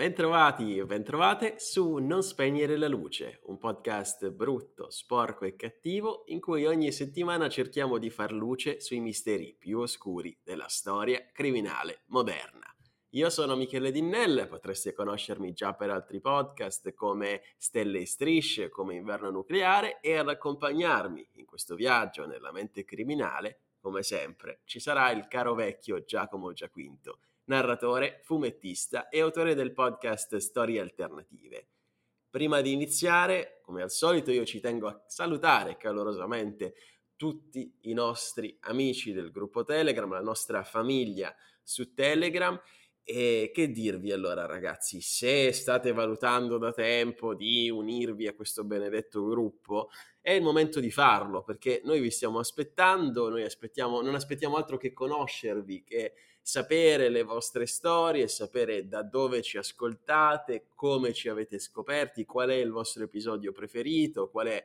Bentrovati e bentrovate su Non spegnere la luce, un podcast brutto, sporco e cattivo in cui ogni settimana cerchiamo di far luce sui misteri più oscuri della storia criminale moderna. Io sono Michele Dinnell, potreste conoscermi già per altri podcast come Stelle e Strisce, come Inverno Nucleare, e ad accompagnarmi in questo viaggio nella mente criminale, come sempre, ci sarà il caro vecchio Giacomo Giaquinto, narratore, fumettista e autore del podcast Storie Alternative. Prima di iniziare, come al solito, io ci tengo a salutare calorosamente tutti i nostri amici del gruppo Telegram, la nostra famiglia su Telegram. E che dirvi allora, ragazzi? Se state valutando da tempo di unirvi a questo benedetto gruppo, è il momento di farlo, perché noi vi stiamo aspettando, non aspettiamo altro che conoscervi, che sapere le vostre storie, sapere da dove ci ascoltate, come ci avete scoperti, qual è il vostro episodio preferito, qual è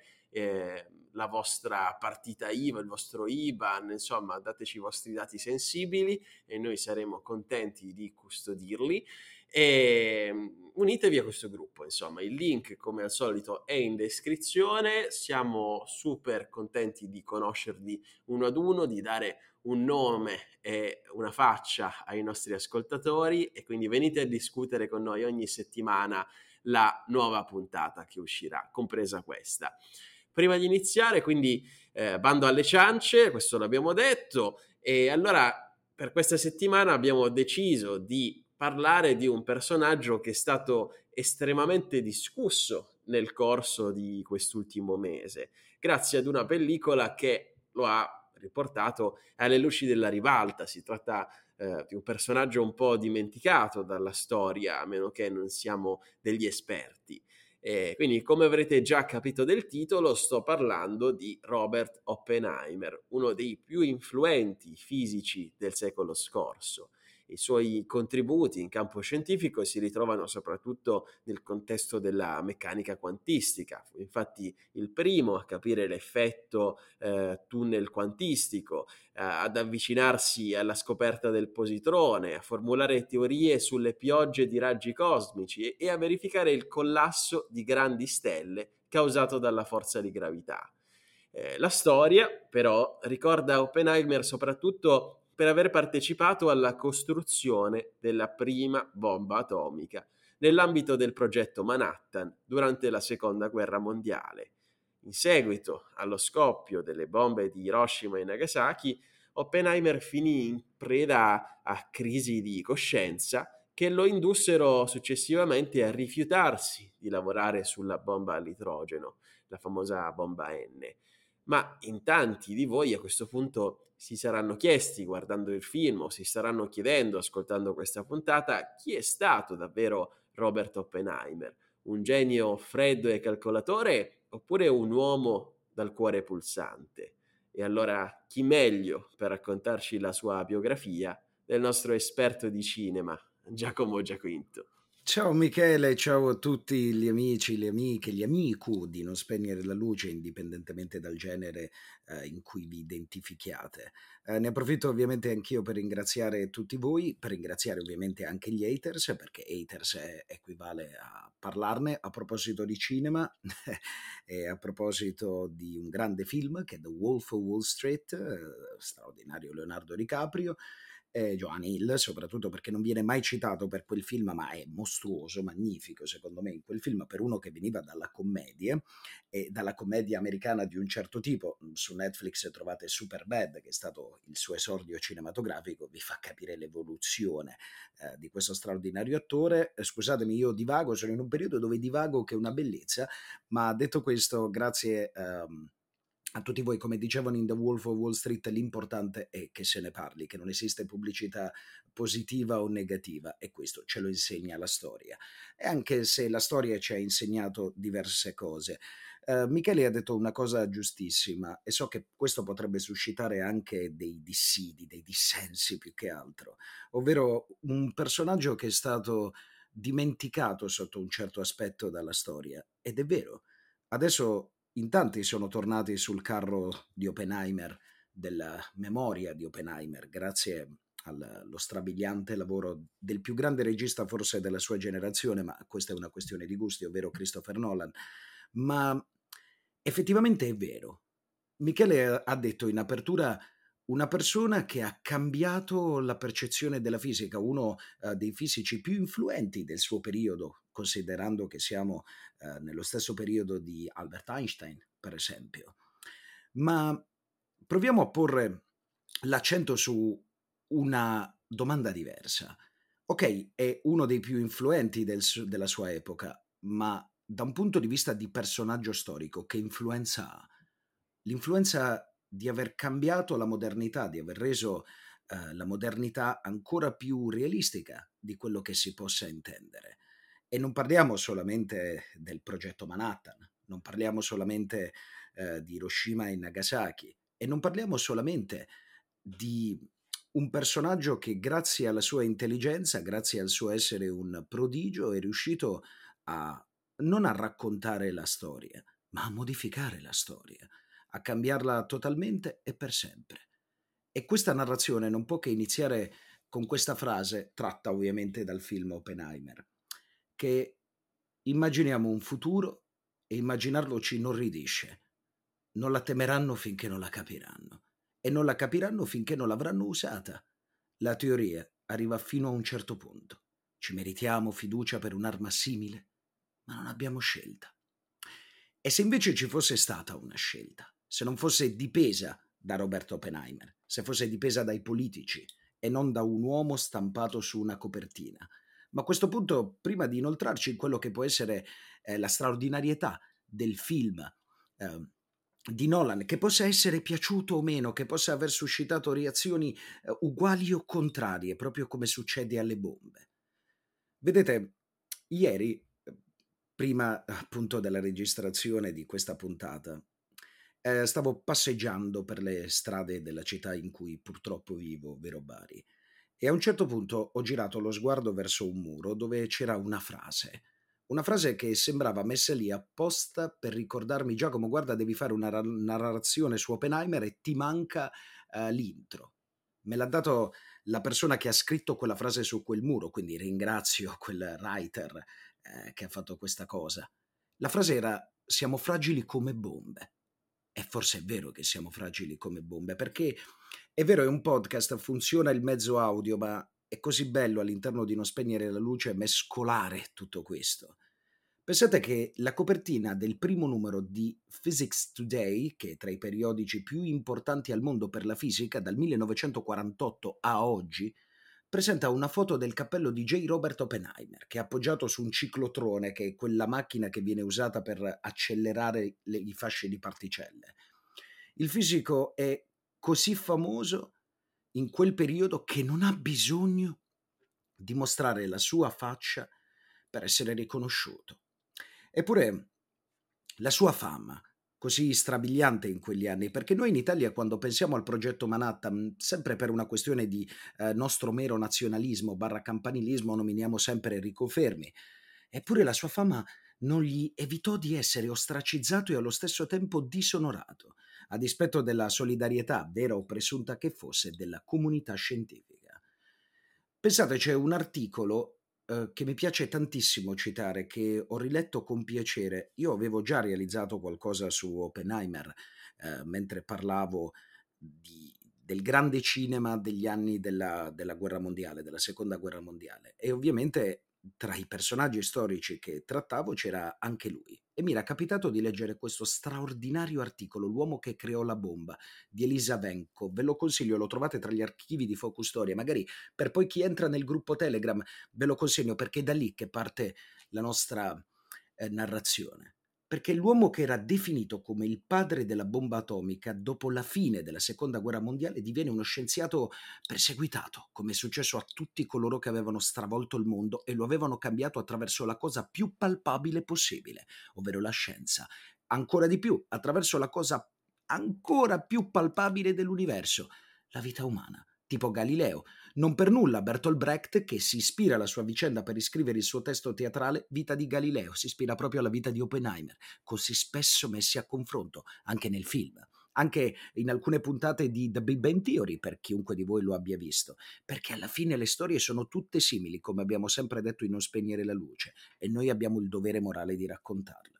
la vostra partita IVA, il vostro IBAN, insomma dateci i vostri dati sensibili e noi saremo contenti di custodirli e unitevi a questo gruppo, insomma il link come al solito è in descrizione. Siamo super contenti di conoscervi uno ad uno, di dare un nome e una faccia ai nostri ascoltatori e quindi venite a discutere con noi ogni settimana la nuova puntata che uscirà, compresa questa. Prima di iniziare, quindi, bando alle ciance, questo l'abbiamo detto, e allora per questa settimana abbiamo deciso di parlare di un personaggio che è stato estremamente discusso nel corso di quest'ultimo mese, grazie ad una pellicola che lo ha riportato alle luci della ribalta. Si tratta di un personaggio un po' dimenticato dalla storia, a meno che non siamo degli esperti. E quindi, come avrete già capito del titolo, sto parlando di Robert Oppenheimer, uno dei più influenti fisici del secolo scorso. I suoi contributi in campo scientifico si ritrovano soprattutto nel contesto della meccanica quantistica. Fu infatti il primo a capire l'effetto tunnel quantistico, ad avvicinarsi alla scoperta del positrone, a formulare teorie sulle piogge di raggi cosmici e a verificare il collasso di grandi stelle causato dalla forza di gravità. La storia, però, ricorda Oppenheimer soprattutto per aver partecipato alla costruzione della prima bomba atomica nell'ambito del progetto Manhattan durante la Seconda Guerra Mondiale. In seguito allo scoppio delle bombe di Hiroshima e Nagasaki, Oppenheimer finì in preda a crisi di coscienza che lo indussero successivamente a rifiutarsi di lavorare sulla bomba all'idrogeno, la famosa bomba N. Ma in tanti di voi a questo punto si saranno chiesti, guardando il film, o si staranno chiedendo, ascoltando questa puntata, chi è stato davvero Robert Oppenheimer? Un genio freddo e calcolatore oppure un uomo dal cuore pulsante? E allora chi meglio per raccontarci la sua biografia del nostro esperto di cinema, Giacomo Giaquinto. Ciao Michele, ciao a tutti gli amici, le amiche, gli amico di Non spegnere la luce, indipendentemente dal genere in cui vi identifichiate. Ne approfitto ovviamente anch'io per ringraziare tutti voi, per ringraziare ovviamente anche gli haters, perché haters equivale a parlarne a proposito di cinema e a proposito di un grande film che è The Wolf of Wall Street, straordinario Leonardo DiCaprio, Joan Hill, soprattutto perché non viene mai citato per quel film, ma è mostruoso, magnifico secondo me in quel film, per uno che veniva dalla commedia e dalla commedia americana di un certo tipo. Su Netflix trovate Superbad, che è stato il suo esordio cinematografico, vi fa capire l'evoluzione di questo straordinario attore. Scusatemi, io divago, sono in un periodo dove divago che è una bellezza, ma detto questo, grazie a tutti voi. Come dicevano in The Wolf of Wall Street, l'importante è che se ne parli, che non esiste pubblicità positiva o negativa, e questo ce lo insegna la storia, e anche se la storia ci ha insegnato diverse cose. Michele ha detto una cosa giustissima, e so che questo potrebbe suscitare anche dei dissidi, dei dissensi più che altro, ovvero un personaggio che è stato dimenticato sotto un certo aspetto dalla storia, ed è vero. Adesso in tanti sono tornati sul carro di Oppenheimer, della memoria di Oppenheimer, grazie allo strabiliante lavoro del più grande regista forse della sua generazione, ma questa è una questione di gusti, ovvero Christopher Nolan. Ma effettivamente è vero. Michele ha detto in apertura una persona che ha cambiato la percezione della fisica, uno dei fisici più influenti del suo periodo, considerando che siamo nello stesso periodo di Albert Einstein, per esempio. Ma proviamo a porre l'accento su una domanda diversa. Ok, è uno dei più influenti della sua epoca, ma da un punto di vista di personaggio storico, che influenza ha? L'influenza di aver cambiato la modernità, di aver reso la modernità ancora più realistica di quello che si possa intendere. E non parliamo solamente del progetto Manhattan, non parliamo solamente di Hiroshima e Nagasaki, e non parliamo solamente di un personaggio che grazie alla sua intelligenza, grazie al suo essere un prodigio, è riuscito non a raccontare la storia, ma a modificare la storia, a cambiarla totalmente e per sempre. E questa narrazione non può che iniziare con questa frase, tratta ovviamente dal film Oppenheimer, che immaginiamo un futuro e immaginarlo ci inorridisce. Non la temeranno finché non la capiranno e non la capiranno finché non l'avranno usata. La teoria arriva fino a un certo punto. Ci meritiamo fiducia per un'arma simile, ma non abbiamo scelta. E se invece ci fosse stata una scelta, se non fosse dipesa da Robert Oppenheimer, se fosse dipesa dai politici e non da un uomo stampato su una copertina. Ma a questo punto, prima di inoltrarci in quello che può essere la straordinarietà del film di Nolan, che possa essere piaciuto o meno, che possa aver suscitato reazioni uguali o contrarie, proprio come succede alle bombe. Vedete, ieri, prima appunto della registrazione di questa puntata, stavo passeggiando per le strade della città in cui purtroppo vivo, ovvero Bari, e a un certo punto ho girato lo sguardo verso un muro dove c'era una frase che sembrava messa lì apposta per ricordarmi: Giacomo, guarda, devi fare una narrazione su Oppenheimer e ti manca l'intro. Me l'ha dato la persona che ha scritto quella frase su quel muro, quindi ringrazio quel writer che ha fatto questa cosa. La frase era: siamo fragili come bombe. E forse è vero che siamo fragili come bombe, perché è vero, è un podcast, funziona il mezzo audio, ma è così bello all'interno di Non spegnere la luce mescolare tutto questo. Pensate che la copertina del primo numero di Physics Today, che è tra i periodici più importanti al mondo per la fisica, dal 1948 a oggi, presenta una foto del cappello di J. Robert Oppenheimer, che è appoggiato su un ciclotrone, che è quella macchina che viene usata per accelerare i fasci di particelle. Il fisico è così famoso in quel periodo che non ha bisogno di mostrare la sua faccia per essere riconosciuto. Eppure la sua fama, così strabiliante in quegli anni, perché noi in Italia, quando pensiamo al progetto Manhattan, sempre per una questione di nostro mero nazionalismo / campanilismo, nominiamo sempre Enrico Fermi. Eppure la sua fama non gli evitò di essere ostracizzato e allo stesso tempo disonorato, a dispetto della solidarietà, vera o presunta che fosse, della comunità scientifica. Pensate, c'è un articolo che mi piace tantissimo citare, che ho riletto con piacere. Io avevo già realizzato qualcosa su Oppenheimer mentre parlavo del grande cinema degli anni della guerra mondiale, della seconda guerra mondiale, e ovviamente tra i personaggi storici che trattavo c'era anche lui, e mi era capitato di leggere questo straordinario articolo, L'uomo che creò la bomba, di Elisa Venco. Ve lo consiglio, lo trovate tra gli archivi di Focus Storia, magari per poi chi entra nel gruppo Telegram ve lo consiglio, perché è da lì che parte la nostra narrazione. Perché l'uomo che era definito come il padre della bomba atomica, dopo la fine della seconda guerra mondiale diviene uno scienziato perseguitato, come è successo a tutti coloro che avevano stravolto il mondo e lo avevano cambiato attraverso la cosa più palpabile possibile, ovvero la scienza. Ancora di più, attraverso la cosa ancora più palpabile dell'universo, la vita umana, tipo Galileo. Non per nulla Bertolt Brecht, che si ispira alla sua vicenda per iscrivere il suo testo teatrale Vita di Galileo, si ispira proprio alla vita di Oppenheimer, così spesso messi a confronto anche nel film, anche in alcune puntate di The Big Bang Theory, per chiunque di voi lo abbia visto, perché alla fine le storie sono tutte simili, come abbiamo sempre detto in Non spegnere la luce, e noi abbiamo il dovere morale di raccontarla,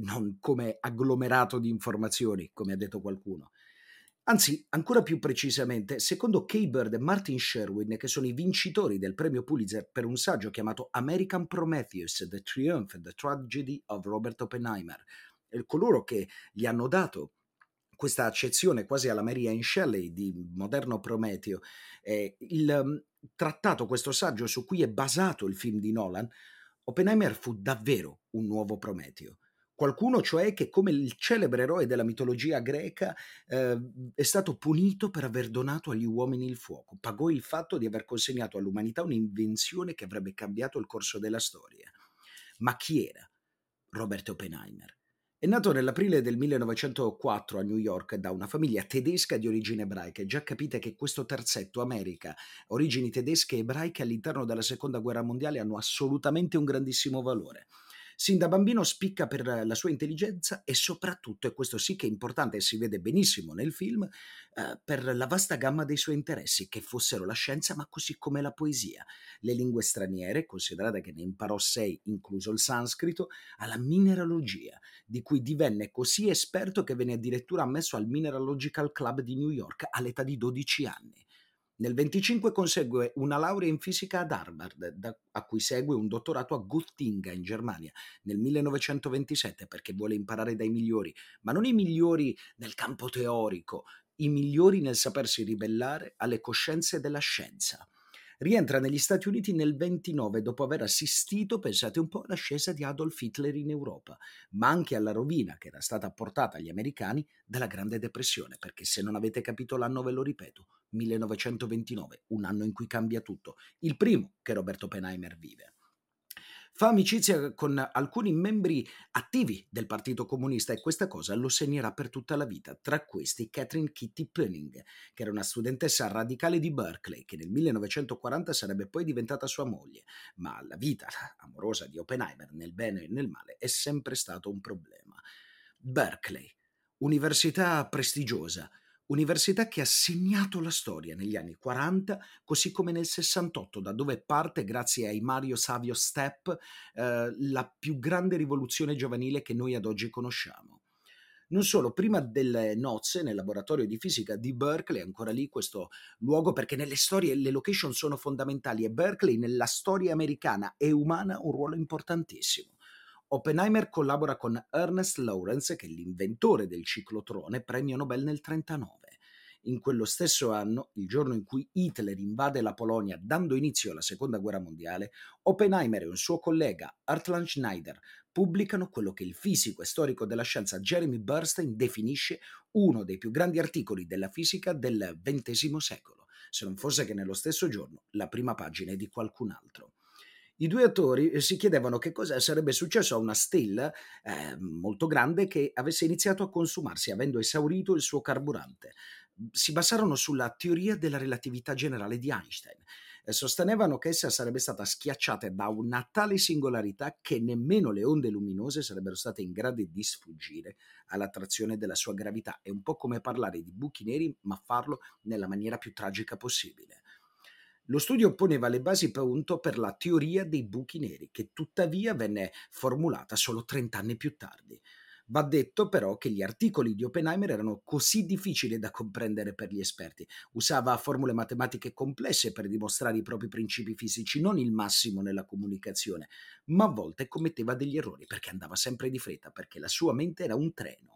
non come agglomerato di informazioni, come ha detto qualcuno. Anzi, ancora più precisamente, secondo Kay Bird e Martin Sherwin, che sono i vincitori del premio Pulitzer per un saggio chiamato American Prometheus: The Triumph and the Tragedy of Robert Oppenheimer, coloro che gli hanno dato questa accezione quasi alla Mary Shelley di moderno Prometeo, il trattato, questo saggio su cui è basato il film di Nolan, Oppenheimer fu davvero un nuovo Prometeo. Qualcuno, cioè, che come il celebre eroe della mitologia greca è stato punito per aver donato agli uomini il fuoco, pagò il fatto di aver consegnato all'umanità un'invenzione che avrebbe cambiato il corso della storia. Ma chi era Robert Oppenheimer? È nato nell'aprile del 1904 a New York da una famiglia tedesca di origini ebraiche. Già capite che questo terzetto America, origini tedesche e ebraiche all'interno della Seconda Guerra Mondiale, hanno assolutamente un grandissimo valore. Sin da bambino spicca per la sua intelligenza e soprattutto, e questo sì che è importante e si vede benissimo nel film, per la vasta gamma dei suoi interessi, che fossero la scienza ma così come la poesia, le lingue straniere, considerate che ne imparò 6, incluso il sanscrito, alla mineralogia, di cui divenne così esperto che venne addirittura ammesso al Mineralogical Club di New York all'età di 12 anni. Nel 1925 consegue una laurea in fisica ad Harvard, a cui segue un dottorato a Gottinga in Germania nel 1927, perché vuole imparare dai migliori, ma non i migliori nel campo teorico, i migliori nel sapersi ribellare alle coscienze della scienza. Rientra negli Stati Uniti nel 1929 dopo aver assistito, pensate un po', all'ascesa di Adolf Hitler in Europa, ma anche alla rovina che era stata portata agli americani dalla Grande Depressione, perché se non avete capito l'anno ve lo ripeto, 1929, un anno in cui cambia tutto, il primo che Robert Oppenheimer vive. Fa amicizia con alcuni membri attivi del Partito Comunista e questa cosa lo segnerà per tutta la vita, tra questi Catherine Kitty Penning, che era una studentessa radicale di Berkeley, che nel 1940 sarebbe poi diventata sua moglie, ma la vita amorosa di Oppenheimer, nel bene e nel male, è sempre stato un problema. Berkeley, università prestigiosa, università che ha segnato la storia negli anni 40, così come nel 68, da dove parte, grazie ai Mario Savio Step, la più grande rivoluzione giovanile che noi ad oggi conosciamo. Non solo, prima delle nozze nel laboratorio di fisica di Berkeley, ancora lì questo luogo, perché nelle storie le location sono fondamentali e Berkeley nella storia americana e umana ha un ruolo importantissimo. Oppenheimer collabora con Ernest Lawrence, che è l'inventore del ciclotrone, premio Nobel nel 1939. In quello stesso anno, il giorno in cui Hitler invade la Polonia dando inizio alla Seconda Guerra Mondiale, Oppenheimer e un suo collega, Hartland Schneider, pubblicano quello che il fisico e storico della scienza Jeremy Bernstein definisce uno dei più grandi articoli della fisica del XX secolo, se non fosse che nello stesso giorno la prima pagina è di qualcun altro. I due autori si chiedevano che cosa sarebbe successo a una stella molto grande che avesse iniziato a consumarsi avendo esaurito il suo carburante. Si basarono sulla teoria della relatività generale di Einstein e sostenevano che essa sarebbe stata schiacciata da una tale singolarità che nemmeno le onde luminose sarebbero state in grado di sfuggire all'attrazione della sua gravità. È un po' come parlare di buchi neri, ma farlo nella maniera più tragica possibile. Lo studio poneva le basi appunto per la teoria dei buchi neri, che tuttavia venne formulata solo 30 anni più tardi. Va detto però che gli articoli di Oppenheimer erano così difficili da comprendere per gli esperti. Usava formule matematiche complesse per dimostrare i propri principi fisici, non il massimo nella comunicazione, ma a volte commetteva degli errori perché andava sempre di fretta, perché la sua mente era un treno.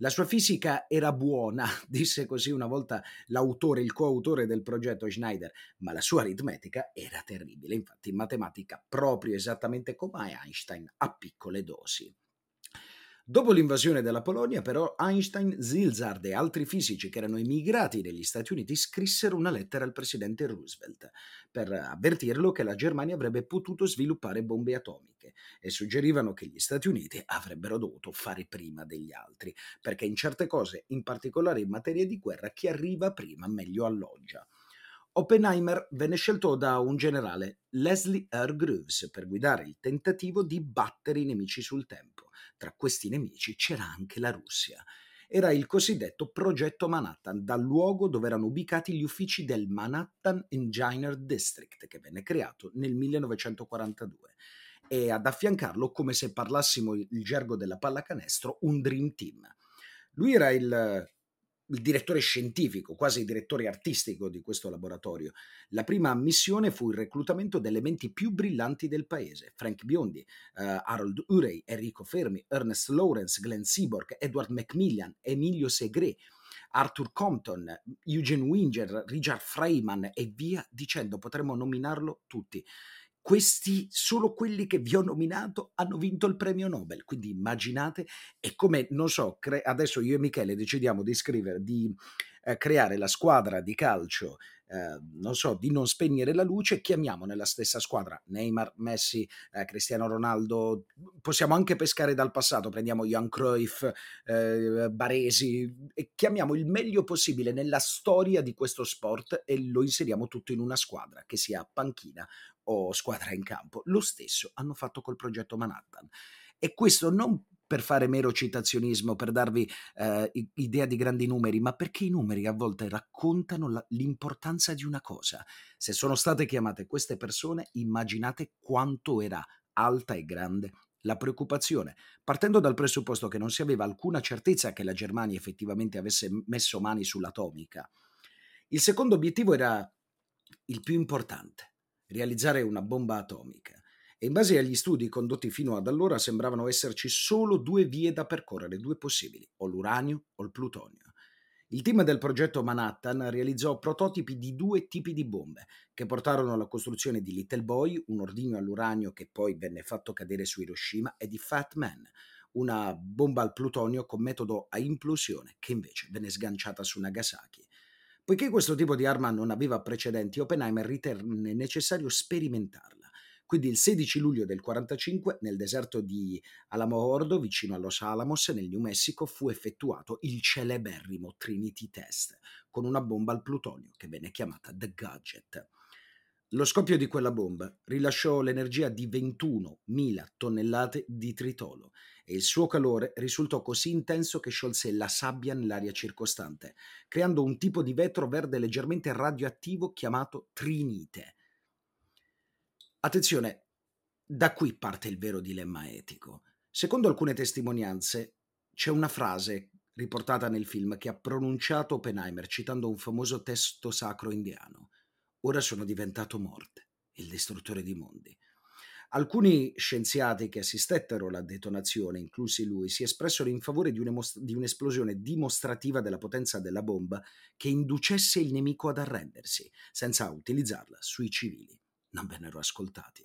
La sua fisica era buona, disse così una volta l'autore, il coautore del progetto Schneider, ma la sua aritmetica era terribile, infatti in matematica proprio esattamente come Einstein, a piccole dosi. Dopo l'invasione della Polonia, però, Einstein, Szilard e altri fisici che erano emigrati negli Stati Uniti scrissero una lettera al presidente Roosevelt per avvertirlo che la Germania avrebbe potuto sviluppare bombe atomiche e suggerivano che gli Stati Uniti avrebbero dovuto fare prima degli altri, perché in certe cose, in particolare in materia di guerra, chi arriva prima meglio alloggia. Oppenheimer venne scelto da un generale, Leslie R. Groves, per guidare il tentativo di battere i nemici sul tempo. Tra questi nemici c'era anche la Russia. era il cosiddetto progetto Manhattan, dal luogo dove erano ubicati gli uffici del Manhattan Engineer District, che venne creato nel 1942, e ad affiancarlo, come se parlassimo il gergo della pallacanestro, un dream team. Lui era il direttore scientifico, quasi il direttore artistico di questo laboratorio. La prima missione fu il reclutamento delle menti più brillanti del paese: Frank Biondi, Harold Urey, Enrico Fermi, Ernest Lawrence, Glenn Seaborg, Edward Macmillan, Emilio Segre, Arthur Compton, Eugene Winger, Richard Feynman e via dicendo. Potremmo nominarlo tutti. Questi, solo quelli che vi ho nominato, hanno vinto il premio Nobel, quindi immaginate. È come, non so, adesso io e Michele decidiamo di creare la squadra di calcio, di Non spegnere la luce, chiamiamo nella stessa squadra Neymar, Messi, Cristiano Ronaldo, possiamo anche pescare dal passato, prendiamo Johan Cruyff, Baresi, e chiamiamo il meglio possibile nella storia di questo sport e lo inseriamo tutto in una squadra, che sia panchina o squadra in campo. Lo stesso hanno fatto col progetto Manhattan, e questo non per fare mero citazionismo, per darvi idea di grandi numeri, ma perché i numeri a volte raccontano l'importanza di una cosa. Se sono state chiamate queste persone, immaginate quanto era alta e grande la preoccupazione. Partendo dal presupposto che non si aveva alcuna certezza che la Germania effettivamente avesse messo mani sull'atomica, il secondo obiettivo era il più importante: realizzare una bomba atomica. E in base agli studi condotti fino ad allora sembravano esserci solo due vie da percorrere, due possibili: o l'uranio o il plutonio. Il team del progetto Manhattan realizzò prototipi di due tipi di bombe, che portarono alla costruzione di Little Boy, un ordigno all'uranio che poi venne fatto cadere su Hiroshima, e di Fat Man, una bomba al plutonio con metodo a implosione, che invece venne sganciata su Nagasaki. Poiché questo tipo di arma non aveva precedenti, Oppenheimer ritenne necessario sperimentarla. Quindi il 16 luglio del 1945, nel deserto di Alamogordo, vicino a Los Alamos, nel New Mexico, fu effettuato il celeberrimo Trinity Test, con una bomba al plutonio che venne chiamata The Gadget. Lo scoppio di quella bomba rilasciò l'energia di 21.000 tonnellate di tritolo, e il suo calore risultò così intenso che sciolse la sabbia nell'aria circostante, creando un tipo di vetro verde leggermente radioattivo chiamato trinite. Attenzione, da qui parte il vero dilemma etico. Secondo alcune testimonianze, c'è una frase riportata nel film che ha pronunciato Oppenheimer citando un famoso testo sacro indiano: "Ora sono diventato morte, il distruttore di mondi". Alcuni scienziati che assistettero alla detonazione, inclusi lui, si espressero in favore di un'esplosione dimostrativa della potenza della bomba che inducesse il nemico ad arrendersi, senza utilizzarla sui civili. Non vennero ascoltati.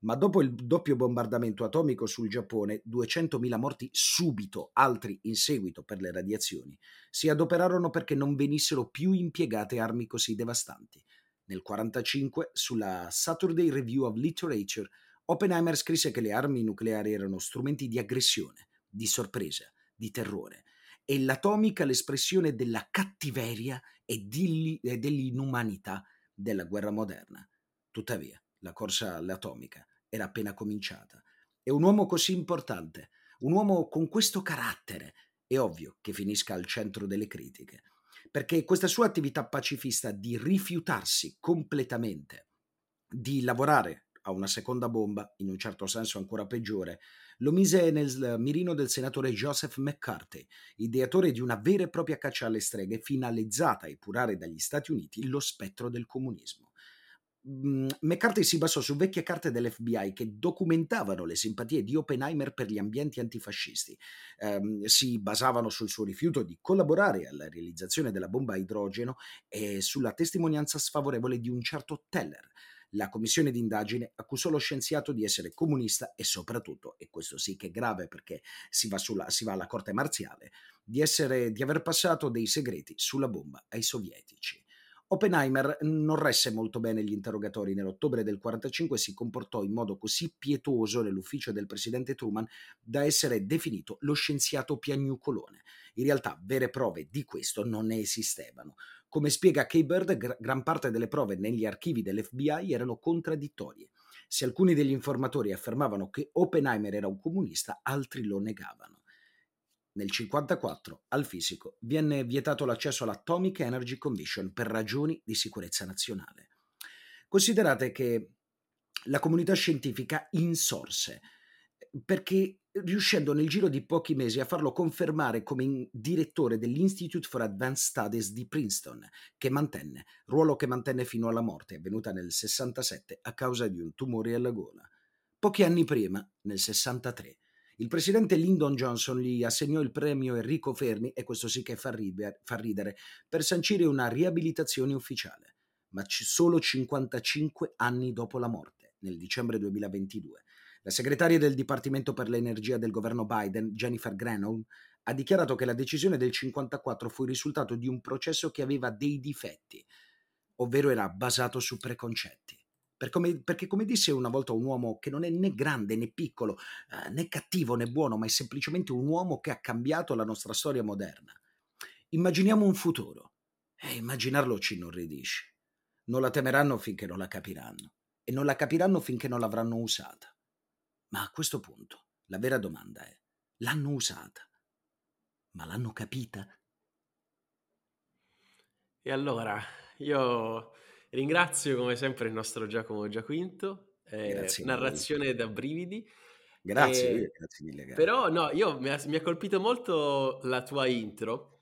Ma dopo il doppio bombardamento atomico sul Giappone, 200.000 morti subito, altri in seguito per le radiazioni, si adoperarono perché non venissero più impiegate armi così devastanti. Nel 1945, sulla Saturday Review of Literature, Oppenheimer scrisse che le armi nucleari erano strumenti di aggressione, di sorpresa, di terrore, e l'atomica l'espressione della cattiveria e dell'inumanità della guerra moderna. Tuttavia, la corsa all'atomica era appena cominciata, e un uomo così importante, un uomo con questo carattere, è ovvio che finisca al centro delle critiche, perché questa sua attività pacifista di rifiutarsi completamente di lavorare a una seconda bomba, in un certo senso ancora peggiore, lo mise nel mirino del senatore Joseph McCarthy, ideatore di una vera e propria caccia alle streghe finalizzata a epurare dagli Stati Uniti lo spettro del comunismo. McCarthy si basò su vecchie carte dell'FBI che documentavano le simpatie di Oppenheimer per gli ambienti antifascisti, si basavano sul suo rifiuto di collaborare alla realizzazione della bomba a idrogeno e sulla testimonianza sfavorevole di un certo Teller. La commissione d'indagine accusò lo scienziato di essere comunista e soprattutto, e questo sì che è grave perché si va alla corte marziale, di aver passato dei segreti sulla bomba ai sovietici. Oppenheimer non resse molto bene gli interrogatori. Nell'ottobre del 1945 si comportò in modo così pietoso nell'ufficio del presidente Truman da essere definito lo scienziato piagnucolone. In realtà vere prove di questo non ne esistevano. Come spiega Kay Bird, gran parte delle prove negli archivi dell'FBI erano contraddittorie. Se alcuni degli informatori affermavano che Oppenheimer era un comunista, altri lo negavano. Nel 1954 al fisico viene vietato l'accesso all'Atomic Energy Commission per ragioni di sicurezza nazionale. Considerate che la comunità scientifica insorse, perché riuscendo nel giro di pochi mesi a farlo confermare come direttore dell'Institute for Advanced Studies di Princeton, che mantenne fino alla morte, avvenuta nel 1967 a causa di un tumore alla gola. Pochi anni prima, nel 1963, il presidente Lyndon Johnson gli assegnò il premio Enrico Fermi, e questo sì che fa ridere, per sancire una riabilitazione ufficiale, ma solo 55 anni dopo la morte, nel dicembre 2022. La segretaria del Dipartimento per l'Energia del governo Biden, Jennifer Granholm, ha dichiarato che la decisione del 1954 fu il risultato di un processo che aveva dei difetti, ovvero era basato su preconcetti. Perché come disse una volta un uomo che non è né grande né piccolo, né cattivo né buono, ma è semplicemente un uomo che ha cambiato la nostra storia moderna. Immaginiamo un futuro, e immaginarlo ci inorridisce. Non la temeranno finché non la capiranno, e non la capiranno finché non l'avranno usata. Ma a questo punto la vera domanda è: l'hanno usata? Ma l'hanno capita? E allora io ringrazio come sempre il nostro Giacomo Giaquinto, narrazione da brividi. Grazie mille. Grazie. Però no, mi ha colpito molto la tua intro,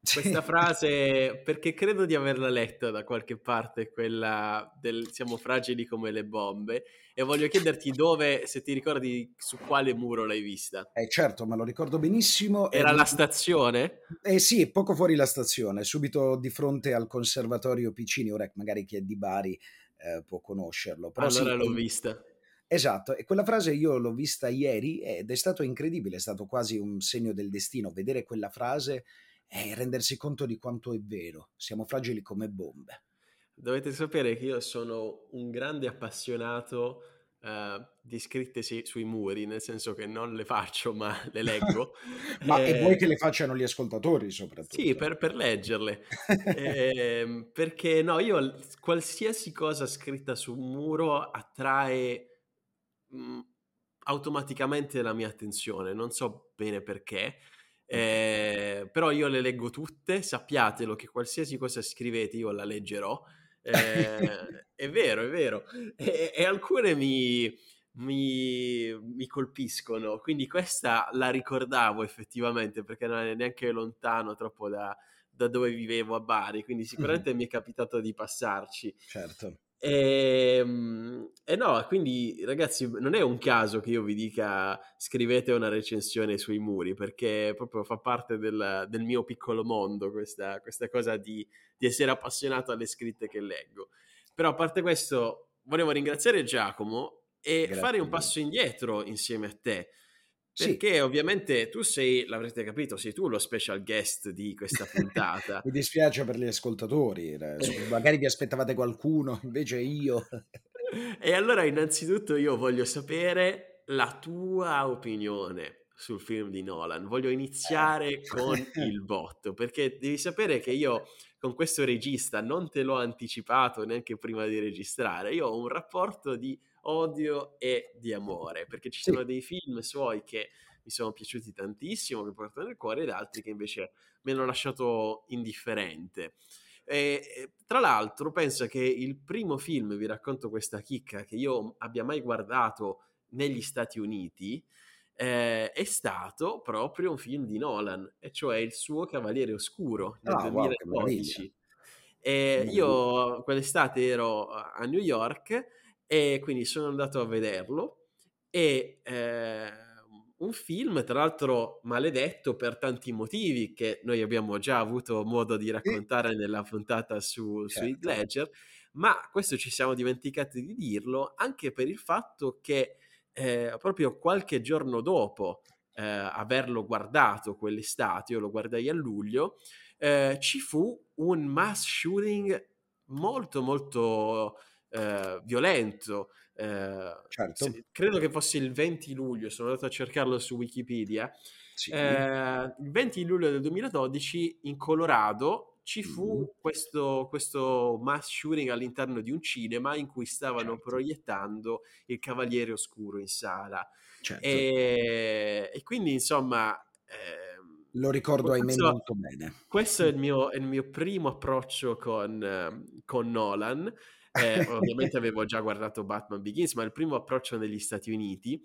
questa frase, perché credo di averla letta da qualche parte, quella del siamo fragili come le bombe, e voglio chiederti dove, se ti ricordi su quale muro l'hai vista. Certo, ma lo ricordo benissimo. Era la stazione? Sì, poco fuori la stazione, subito di fronte al Conservatorio Piccinni. Ora magari chi è di Bari può conoscerlo. Però allora sì, l'ho vista. Esatto, e quella frase io l'ho vista ieri ed è stato incredibile, è stato quasi un segno del destino vedere quella frase e rendersi conto di quanto è vero. Siamo fragili come bombe. Dovete sapere che io sono un grande appassionato di scritte sui muri, nel senso che non le faccio ma le leggo. Ma e vuoi che le facciano gli ascoltatori soprattutto? Sì, per leggerle. Perché no, io qualsiasi cosa scritta su un muro attrae automaticamente la mia attenzione, non so bene perché. Però io le leggo tutte, sappiatelo che qualsiasi cosa scrivete io la leggerò, è vero, e alcune mi colpiscono, quindi questa la ricordavo effettivamente perché non è neanche lontano troppo da dove vivevo a Bari, quindi sicuramente mi è capitato di passarci. Certo. E no, quindi ragazzi, non è un caso che io vi dica scrivete una recensione sui muri, perché proprio fa parte del mio piccolo mondo questa cosa di essere appassionato alle scritte che leggo. Però a parte questo volevo ringraziare Giacomo e Grazie. Fare un passo indietro insieme a te, perché sì, ovviamente tu l'avrete capito, sei tu lo special guest di questa puntata. Mi dispiace per gli ascoltatori, magari vi aspettavate qualcuno, invece io. E allora innanzitutto io voglio sapere la tua opinione sul film di Nolan. Voglio iniziare con il botto, perché devi sapere che io con questo regista non te l'ho anticipato neanche prima di registrare, io ho un rapporto di odio e di amore, perché ci sono dei film suoi che mi sono piaciuti tantissimo, mi portano nel cuore, ed altri che invece mi hanno lasciato indifferente. E, tra l'altro, penso che il primo film, vi racconto questa chicca, che io abbia mai guardato negli Stati Uniti è stato proprio un film di Nolan, e cioè il suo Cavaliere Oscuro del 2012. Io quell'estate ero a New York e quindi sono andato a vederlo, e un film tra l'altro maledetto per tanti motivi che noi abbiamo già avuto modo di raccontare nella puntata su Heath Ledger, ma questo ci siamo dimenticati di dirlo anche per il fatto che proprio qualche giorno dopo averlo guardato quell'estate, io lo guardai a luglio, ci fu un mass shooting molto molto violento, certo. Credo che fosse il 20 luglio, sono andato a cercarlo su Wikipedia, il 20 luglio del 2012 in Colorado ci fu questo mass shooting all'interno di un cinema in cui stavano proiettando il Cavaliere Oscuro in sala, e quindi insomma Lo ricordo ahimè molto bene. Questo è il mio primo approccio con Nolan. Ovviamente avevo già guardato Batman Begins, ma il primo approccio negli Stati Uniti.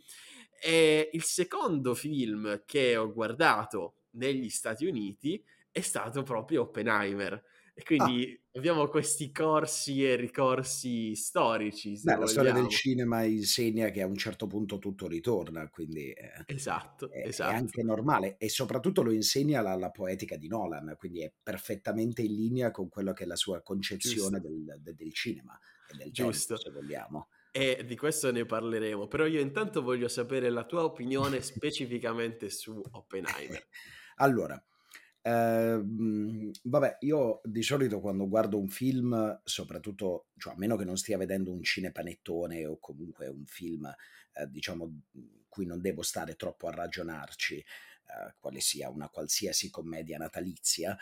E il secondo film che ho guardato negli Stati Uniti è stato proprio Oppenheimer. E quindi abbiamo questi corsi e ricorsi storici. Beh, la storia del cinema insegna che a un certo punto tutto ritorna, quindi esatto. È anche normale, e soprattutto lo insegna la poetica di Nolan, quindi è perfettamente in linea con quello che è la sua concezione del cinema e del tempo, se vogliamo. E di questo ne parleremo, però io intanto voglio sapere la tua opinione specificamente su Oppenheimer. Allora, vabbè, io di solito quando guardo un film, soprattutto, cioè a meno che non stia vedendo un cinepanettone o comunque un film diciamo cui non devo stare troppo a ragionarci, quale sia una qualsiasi commedia natalizia,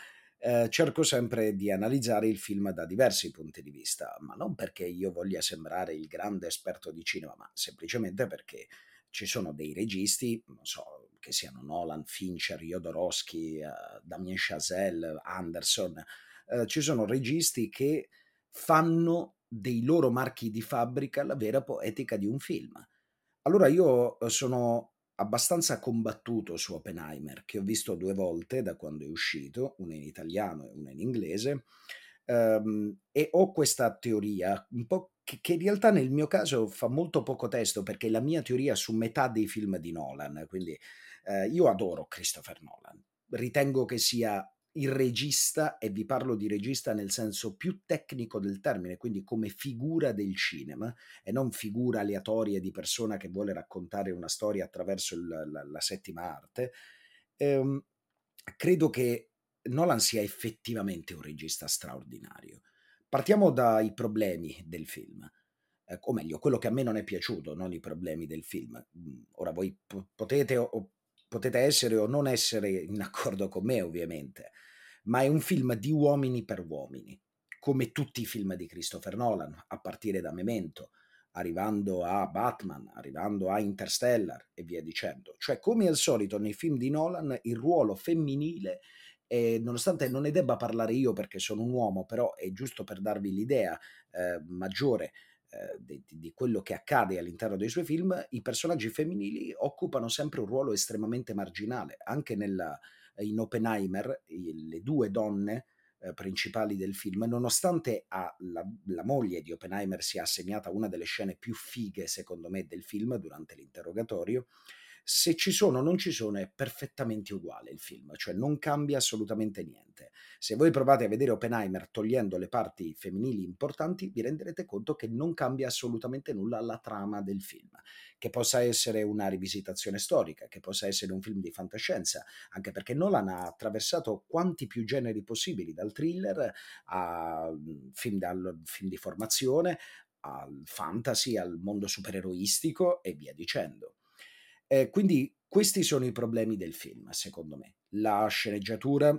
cerco sempre di analizzare il film da diversi punti di vista, ma non perché io voglia sembrare il grande esperto di cinema, ma semplicemente perché ci sono dei registi, non so, che siano Nolan, Fincher, Jodorowsky, Damien Chazelle, Anderson, ci sono registi che fanno dei loro marchi di fabbrica la vera poetica di un film. Allora io sono abbastanza combattuto su Oppenheimer, che ho visto 2 volte da quando è uscito, una in italiano e una in inglese, e ho questa teoria un po' che in realtà nel mio caso fa molto poco testo, perché è la mia teoria su metà dei film di Nolan. Quindi io adoro Christopher Nolan, ritengo che sia il regista, e vi parlo di regista nel senso più tecnico del termine, quindi come figura del cinema e non figura aleatoria di persona che vuole raccontare una storia attraverso la settima arte. Credo che Nolan sia effettivamente un regista straordinario. Partiamo dai problemi del film, o meglio, quello che a me non è piaciuto, non i problemi del film. Ora voi potete essere o non essere in accordo con me, ovviamente, ma è un film di uomini per uomini, come tutti i film di Christopher Nolan, a partire da Memento, arrivando a Batman, arrivando a Interstellar e via dicendo. Cioè, come al solito nei film di Nolan, il ruolo femminile, nonostante non ne debba parlare io perché sono un uomo, però è giusto per darvi l'idea maggiore di quello che accade all'interno dei suoi film, i personaggi femminili occupano sempre un ruolo estremamente marginale. Anche in Oppenheimer le 2 donne principali del film, nonostante la moglie di Oppenheimer sia assegnata una delle scene più fighe secondo me del film durante l'interrogatorio, se ci sono o non ci sono è perfettamente uguale il film, cioè non cambia assolutamente niente. Se voi provate a vedere Oppenheimer togliendo le parti femminili importanti, vi renderete conto che non cambia assolutamente nulla alla trama del film, che possa essere una rivisitazione storica, che possa essere un film di fantascienza, anche perché Nolan ha attraversato quanti più generi possibili, dal thriller a film di formazione, al fantasy, al mondo supereroistico e via dicendo. Quindi questi sono i problemi del film, secondo me. La sceneggiatura,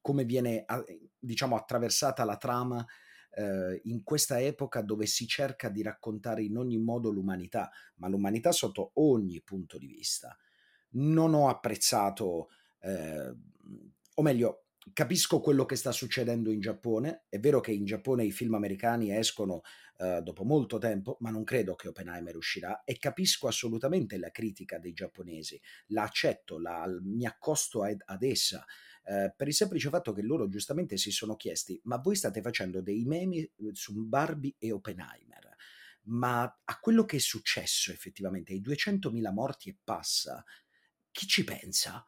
come viene diciamo attraversata la trama in questa epoca dove si cerca di raccontare in ogni modo l'umanità, ma l'umanità sotto ogni punto di vista. Non ho apprezzato, o meglio, capisco quello che sta succedendo in Giappone. È vero che in Giappone i film americani escono dopo molto tempo, ma non credo che Oppenheimer uscirà, e capisco assolutamente la critica dei giapponesi, la accetto, mi accosto ad essa, per il semplice fatto che loro giustamente si sono chiesti: ma voi state facendo dei meme su Barbie e Oppenheimer, ma a quello che è successo effettivamente, i 200.000 morti e passa, chi ci pensa?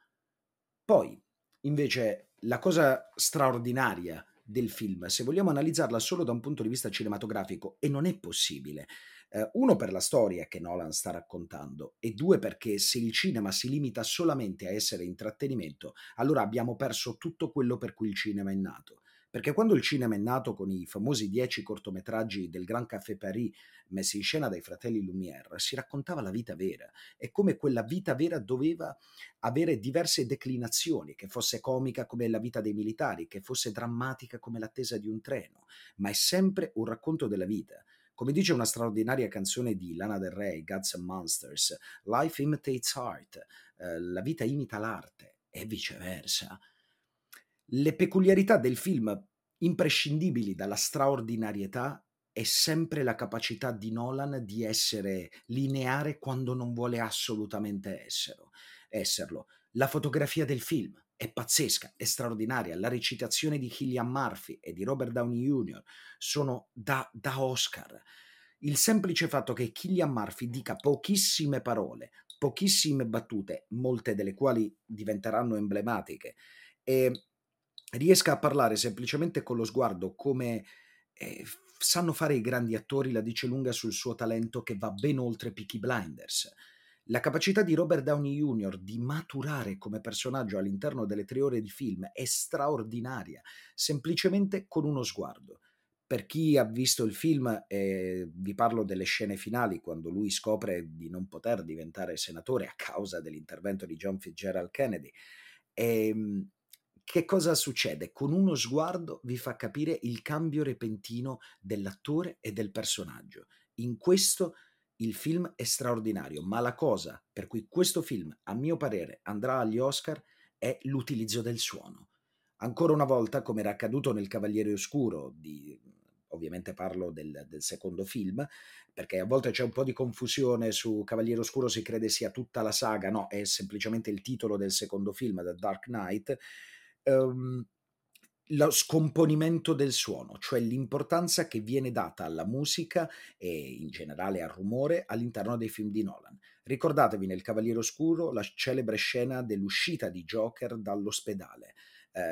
Poi invece la cosa straordinaria del film, se vogliamo analizzarla solo da un punto di vista cinematografico, e non è possibile, uno per la storia che Nolan sta raccontando, e 2 perché se il cinema si limita solamente a essere intrattenimento, allora abbiamo perso tutto quello per cui il cinema è nato. Perché quando il cinema è nato con i famosi 10 cortometraggi del Grand Café Paris messi in scena dai fratelli Lumière, si raccontava la vita vera, e come quella vita vera doveva avere diverse declinazioni, che fosse comica come la vita dei militari, che fosse drammatica come l'attesa di un treno, ma è sempre un racconto della vita, Come dice una straordinaria canzone di Lana Del Rey, Gods and Monsters, Life imitates art, la vita imita l'arte e viceversa. Le peculiarità del film, imprescindibili dalla straordinarietà, è sempre la capacità di Nolan di essere lineare quando non vuole assolutamente esserlo. La fotografia del film è pazzesca, è straordinaria. La recitazione di Cillian Murphy e di Robert Downey Jr. sono da Oscar. Il semplice fatto che Cillian Murphy dica pochissime parole, pochissime battute, molte delle quali diventeranno emblematiche, e riesca a parlare semplicemente con lo sguardo, come sanno fare i grandi attori, la dice lunga sul suo talento, che va ben oltre Peaky Blinders. La capacità di Robert Downey Jr. di maturare come personaggio all'interno delle 3 ore di film è straordinaria, semplicemente con uno sguardo. Per chi ha visto il film, vi parlo delle scene finali, quando lui scopre di non poter diventare senatore a causa dell'intervento di John Fitzgerald Kennedy, che cosa succede? Con uno sguardo vi fa capire il cambio repentino dell'attore e del personaggio. In questo il film è straordinario, ma la cosa per cui questo film, a mio parere, andrà agli Oscar è l'utilizzo del suono. Ancora una volta, come era accaduto nel Cavaliere Oscuro, ovviamente parlo del secondo film, perché a volte c'è un po' di confusione su Cavaliere Oscuro, si crede sia tutta la saga, no, è semplicemente il titolo del secondo film, The Dark Knight. Lo scomponimento del suono, cioè l'importanza che viene data alla musica e in generale al rumore all'interno dei film di Nolan. Ricordatevi nel Cavaliere Oscuro la celebre scena dell'uscita di Joker dall'ospedale.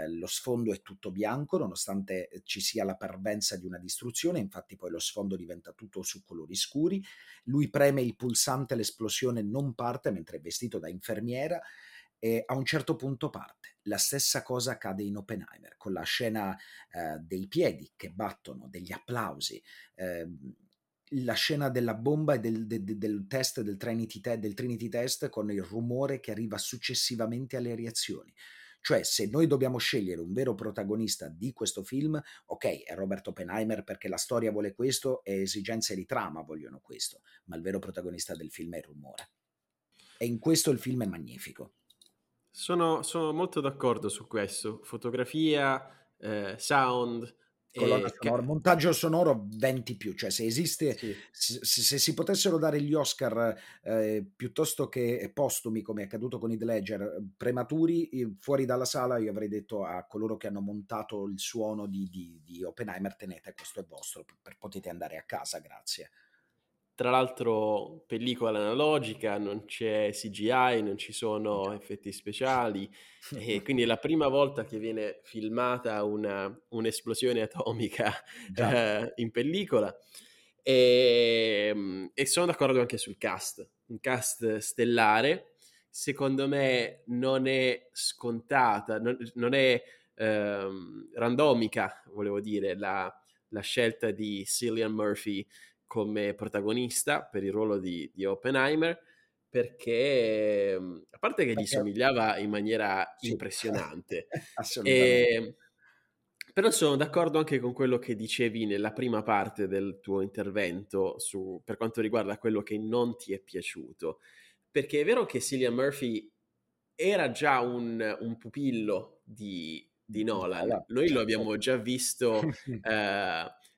Lo sfondo è tutto bianco, nonostante ci sia la parvenza di una distruzione, infatti poi lo sfondo diventa tutto su colori scuri. Lui preme il pulsante, l'esplosione non parte, mentre è vestito da infermiera. E a un certo punto parte. La stessa cosa accade in Oppenheimer, con la scena dei piedi che battono, degli applausi, la scena della bomba e del test del Trinity Test, con il rumore che arriva successivamente alle reazioni. Cioè, se noi dobbiamo scegliere un vero protagonista di questo film, ok, è Robert Oppenheimer perché la storia vuole questo e esigenze di trama vogliono questo, ma il vero protagonista del film è il rumore. E in questo il film è magnifico. Sono molto d'accordo su questo. Fotografia, sound, colonna sonora, montaggio sonoro 20+, cioè se esiste, sì. se si potessero dare gli Oscar piuttosto che postumi, come è accaduto con Heath Ledger, prematuri, fuori dalla sala, io avrei detto a coloro che hanno montato il suono di Oppenheimer: tenete, questo è vostro, potete andare a casa, grazie. Tra l'altro pellicola analogica, non c'è CGI, non ci sono effetti speciali, e quindi è la prima volta che viene filmata un'esplosione atomica in pellicola. E sono d'accordo anche sul cast, un cast stellare. Secondo me non è scontata, non è randomica, volevo dire, la scelta di Cillian Murphy come protagonista per il ruolo di Oppenheimer, perché a parte che gli somigliava in maniera impressionante, assolutamente. Però sono d'accordo anche con quello che dicevi nella prima parte del tuo intervento per quanto riguarda quello che non ti è piaciuto, perché è vero che Cillian Murphy era già un pupillo di Nolan, noi lo abbiamo già visto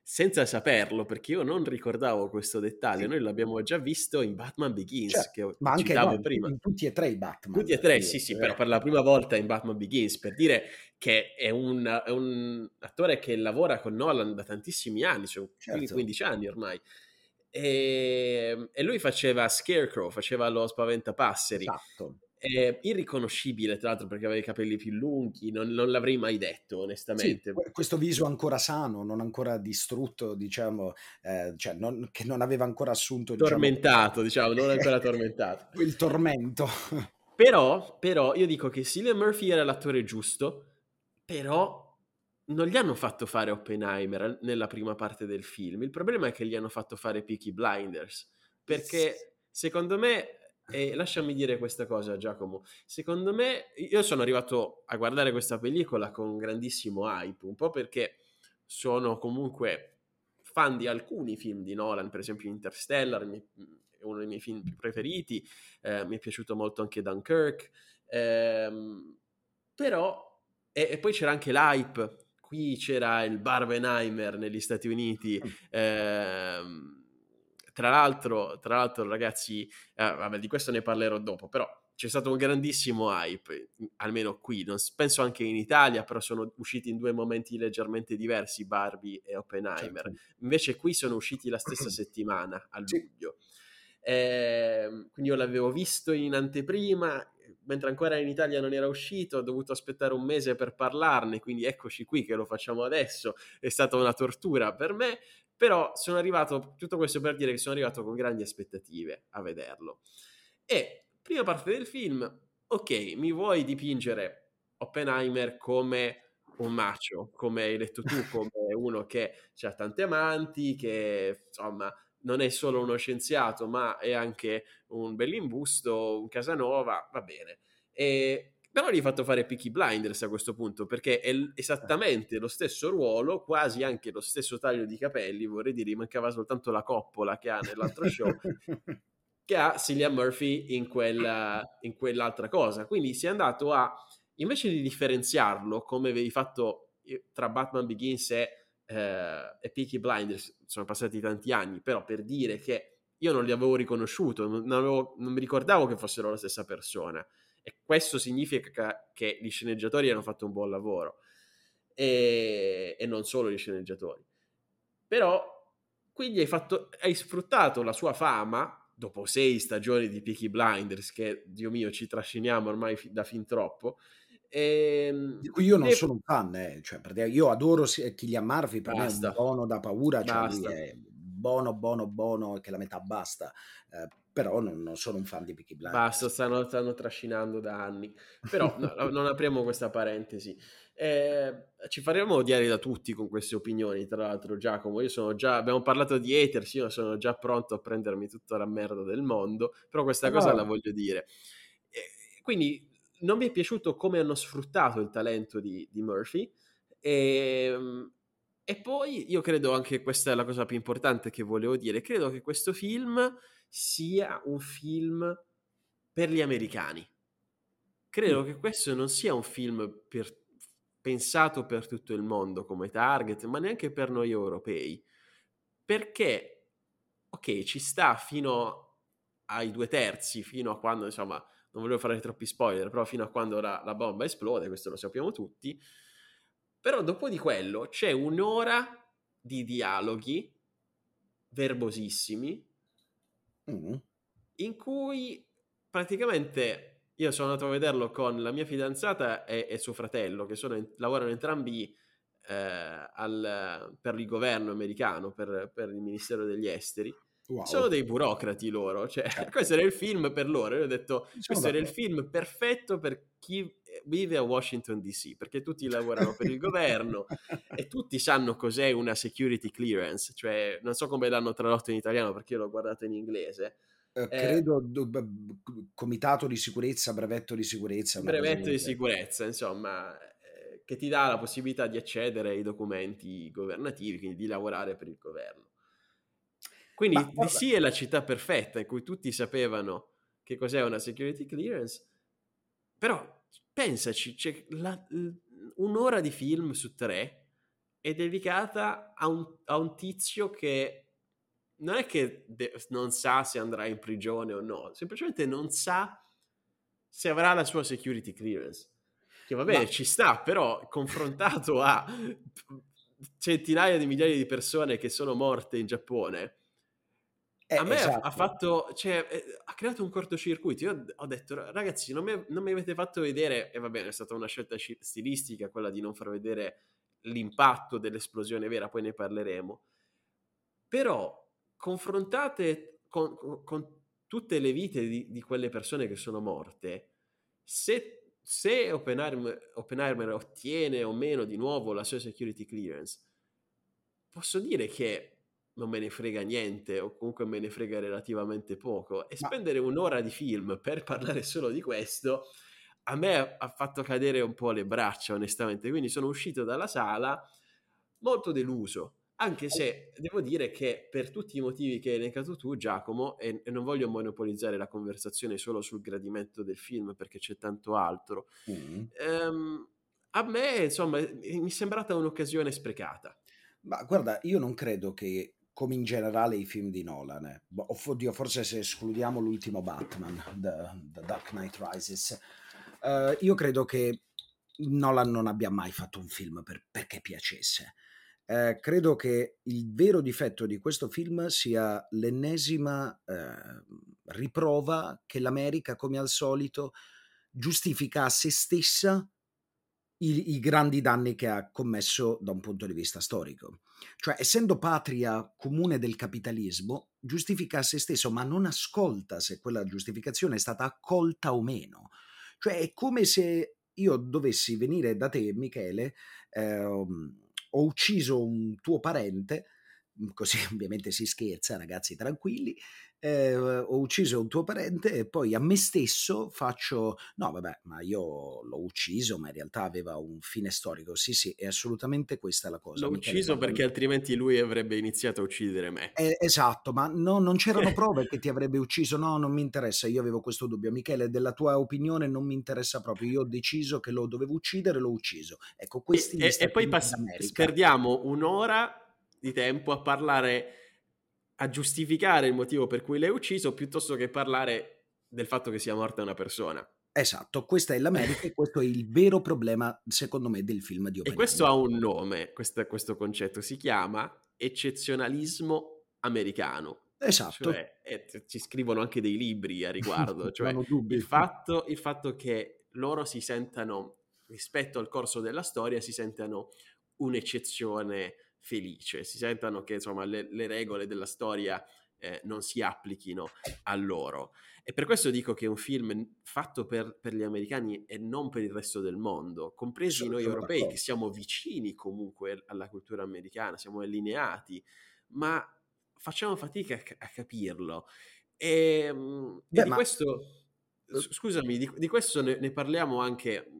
senza saperlo, perché io non ricordavo questo dettaglio, sì. Noi l'abbiamo già visto in Batman Begins, cioè, che ma anche citavo prima. In tutti e tre i Batman. Tutti e tre, sì, però per la prima volta in Batman Begins, per dire che è un attore che lavora con Nolan da tantissimi anni, cioè certo. 15 anni ormai, e lui faceva Scarecrow, faceva lo Spaventapasseri. Esatto. Irriconoscibile, tra l'altro, perché aveva i capelli più lunghi, non l'avrei mai detto onestamente, sì, questo viso ancora sano, non ancora distrutto, diciamo, cioè che non aveva ancora assunto, tormentato, diciamo non ancora tormentato quel tormento. però io dico che Cillian Murphy era l'attore giusto, però non gli hanno fatto fare Oppenheimer nella prima parte del film. Il problema è che gli hanno fatto fare Peaky Blinders, perché secondo me, e lasciami dire questa cosa, Giacomo, secondo me, io sono arrivato a guardare questa pellicola con grandissimo hype, un po' perché sono comunque fan di alcuni film di Nolan, per esempio Interstellar è uno dei miei film più preferiti, mi è piaciuto molto anche Dunkirk, però e poi c'era anche l'hype, qui c'era il Barbenheimer negli Stati Uniti, tra l'altro ragazzi, vabbè, di questo ne parlerò dopo, però c'è stato un grandissimo hype, almeno qui, penso anche in Italia, però sono usciti in due momenti leggermente diversi Barbie e Oppenheimer, certo. Invece qui sono usciti la stessa settimana, a luglio, quindi io l'avevo visto in anteprima, mentre ancora in Italia non era uscito, ho dovuto aspettare un mese per parlarne, quindi eccoci qui che lo facciamo adesso, è stata una tortura per me, però sono arrivato, tutto questo per dire che sono arrivato con grandi aspettative a vederlo. E prima parte del film, ok, mi vuoi dipingere Oppenheimer come un macho, come hai detto tu, come uno che ha tante amanti, che insomma non è solo uno scienziato ma è anche un bell'imbusto, un Casanova, va bene. Però gli ho fatto fare Peaky Blinders a questo punto, perché è esattamente lo stesso ruolo, quasi anche lo stesso taglio di capelli, vorrei dire, mancava soltanto la coppola che ha nell'altro show, che ha Cillian Murphy in quell'altra cosa. Quindi si è andato a, invece di differenziarlo come avevi fatto tra Batman Begins e Peaky Blinders, sono passati tanti anni, però per dire che io non li avevo riconosciuto, non mi ricordavo che fossero la stessa persona, e questo significa che gli sceneggiatori hanno fatto un buon lavoro, e non solo gli sceneggiatori, però quindi hai sfruttato la sua fama dopo 6 stagioni di Peaky Blinders, che Dio mio ci trasciniamo ormai da fin troppo, di cui io non sono un fan, cioè, io adoro Cillian Murphy, per basta. Me è un buono da paura, cioè lui è buono che la metà basta, però non sono un fan di Peaky Blinders, basta, stanno trascinando da anni, però no, non apriamo questa parentesi, ci faremo odiare da tutti con queste opinioni, tra l'altro Giacomo, abbiamo parlato di haters, io sono già pronto a prendermi tutta la merda del mondo, però questa cosa la voglio dire, quindi non mi è piaciuto come hanno sfruttato il talento di Murphy, e poi io credo, anche questa è la cosa più importante che volevo dire, credo che questo film sia un film per gli americani, credo che questo non sia un film pensato per tutto il mondo come target, ma neanche per noi europei, perché ok, ci sta fino ai 2/3, fino a quando, insomma, non volevo fare troppi spoiler, però fino a quando la bomba esplode, questo lo sappiamo tutti, però dopo di quello c'è un'ora di dialoghi verbosissimi, in cui praticamente, io sono andato a vederlo con la mia fidanzata e suo fratello, che lavorano entrambi per il governo americano, per il Ministero degli Esteri. Wow. Sono dei burocrati loro, cioè, questo era il film per loro, io ho detto questo era il film perfetto per chi vive a Washington DC, perché tutti lavorano per il governo e tutti sanno cos'è una security clearance, cioè non so come l'hanno tradotto in italiano perché io l'ho guardato in inglese, credo comitato di sicurezza, brevetto di sicurezza, insomma, che ti dà la possibilità di accedere ai documenti governativi, quindi di lavorare per il governo. Quindi DC è la città perfetta in cui tutti sapevano che cos'è una security clearance, però pensaci, c'è un'ora di film su 3 è dedicata a un tizio che non è che non sa se andrà in prigione o no, semplicemente non sa se avrà la sua security clearance, che vabbè ci sta, però confrontato a centinaia di migliaia di persone che sono morte in Giappone, a me ha fatto, cioè, ha creato un cortocircuito. Io ho detto, ragazzi, non mi avete fatto vedere, e va bene, è stata una scelta stilistica quella di non far vedere l'impatto dell'esplosione vera, poi ne parleremo, però confrontate con tutte le vite di quelle persone che sono morte, se Oppenheimer ottiene o meno di nuovo la sua security clearance, posso dire che non me ne frega niente, o comunque me ne frega relativamente poco, e spendere un'ora di film per parlare solo di questo a me ha fatto cadere un po' le braccia, onestamente, quindi sono uscito dalla sala molto deluso, Anche se devo dire che per tutti i motivi che hai elencato tu, Giacomo, e non voglio monopolizzare la conversazione solo sul gradimento del film perché c'è tanto altro, a me insomma mi è sembrata un'occasione sprecata. Ma guarda, io non credo che, come in generale i film di Nolan, oddio, forse se escludiamo l'ultimo Batman, The Dark Knight Rises, io credo che Nolan non abbia mai fatto un film perché piacesse. Credo che il vero difetto di questo film sia l'ennesima riprova che l'America, come al solito, giustifica a se stessa i grandi danni che ha commesso da un punto di vista storico. Cioè, essendo patria comune del capitalismo, giustifica a se stesso, ma non ascolta se quella giustificazione è stata accolta o meno. Cioè, è come se io dovessi venire da te, Michele, ho ucciso un tuo parente, così ovviamente si scherza, ragazzi, tranquilli, ho ucciso un tuo parente e poi a me stesso faccio, no vabbè, ma io l'ho ucciso, ma in realtà aveva un fine storico, sì, è assolutamente questa la cosa. L'ho ucciso perché altrimenti lui avrebbe iniziato a uccidere me. Esatto, ma no, non c'erano prove che ti avrebbe ucciso, no, non mi interessa, io avevo questo dubbio, Michele, della tua opinione non mi interessa proprio, io ho deciso che lo dovevo uccidere, l'ho ucciso. Ecco, questi e poi perdiamo un'ora di tempo a parlare, a giustificare il motivo per cui l'hai ucciso, piuttosto che parlare del fatto che sia morta una persona. Esatto, questa è l'America e questo è il vero problema, secondo me, del film di Oppenheimer. E questo ha un nome, questo concetto, si chiama eccezionalismo americano. Esatto. Cioè, ci scrivono anche dei libri a riguardo, cioè il fatto che loro si sentano, rispetto al corso della storia, si sentano un'eccezione felice, si sentano che insomma le regole della storia non si applichino a loro, e per questo dico che è un film fatto per gli americani e non per il resto del mondo, compresi noi europei, d'accordo, che siamo vicini comunque alla cultura americana, siamo allineati, ma facciamo fatica a capirlo, di questo ne parliamo anche.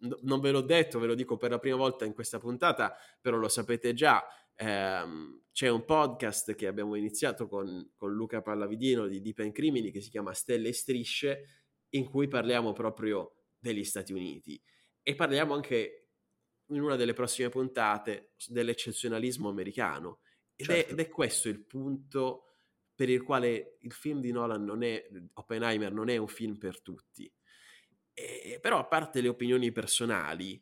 Non ve l'ho detto, ve lo dico per la prima volta in questa puntata, però lo sapete già, c'è un podcast che abbiamo iniziato con Luca Pallavidino di Deep and Crimini che si chiama Stelle e Strisce, in cui parliamo proprio degli Stati Uniti e parliamo anche in una delle prossime puntate dell'eccezionalismo americano, certo. Ed è questo il punto per il quale il film di Nolan Oppenheimer non è un film per tutti. Però, a parte le opinioni personali,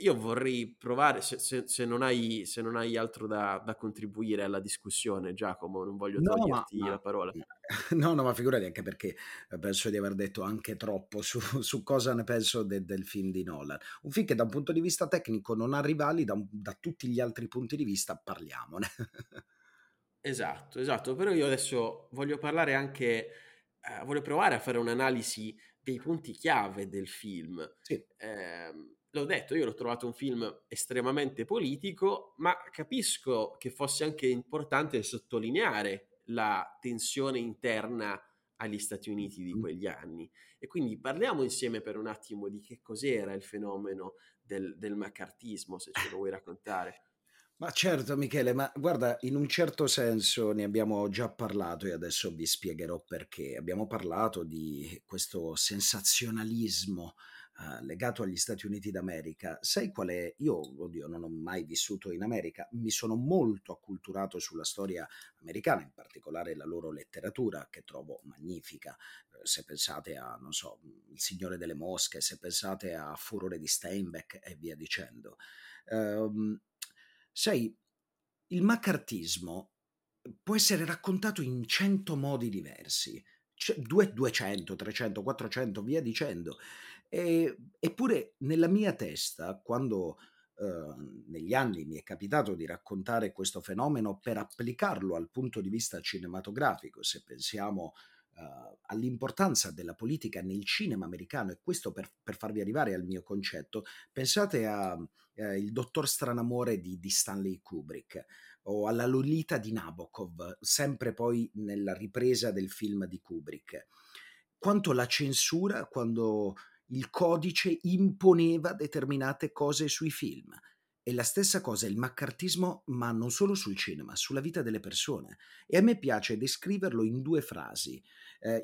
io vorrei provare, se non hai altro da contribuire alla discussione, Giacomo, non voglio toglierti la parola. No, ma figurati, anche perché penso di aver detto anche troppo su cosa ne penso del film di Nolan. Un film che da un punto di vista tecnico non ha rivali, da tutti gli altri punti di vista parliamone. Esatto, però io adesso voglio parlare anche, voglio provare a fare un'analisi dei punti chiave del film. Sì. L'ho detto, io l'ho trovato un film estremamente politico, ma capisco che fosse anche importante sottolineare la tensione interna agli Stati Uniti di quegli anni. E quindi parliamo insieme per un attimo di che cos'era il fenomeno del maccartismo, se ce lo vuoi raccontare. Ma certo, Michele, ma guarda, in un certo senso ne abbiamo già parlato e adesso vi spiegherò perché. Abbiamo parlato di questo sensazionalismo legato agli Stati Uniti d'America. Sai qual è? Io, oddio, non ho mai vissuto in America, mi sono molto acculturato sulla storia americana, in particolare la loro letteratura, che trovo magnifica. Se pensate a, non so, Il Signore delle Mosche, se pensate a Furore di Steinbeck e via dicendo. Sai, il maccartismo può essere raccontato in 100 modi diversi, 200, 300, 400, via dicendo. Eppure nella mia testa, quando negli anni mi è capitato di raccontare questo fenomeno per applicarlo al punto di vista cinematografico, se pensiamo all'importanza della politica nel cinema americano, e questo per farvi arrivare al mio concetto, pensate a Il dottor Stranamore di Stanley Kubrick, o alla Lolita di Nabokov, sempre poi nella ripresa del film di Kubrick, quanto la censura, quando il codice imponeva determinate cose sui film. E la stessa cosa il maccartismo, ma non solo sul cinema, sulla vita delle persone. E a me piace descriverlo in due frasi.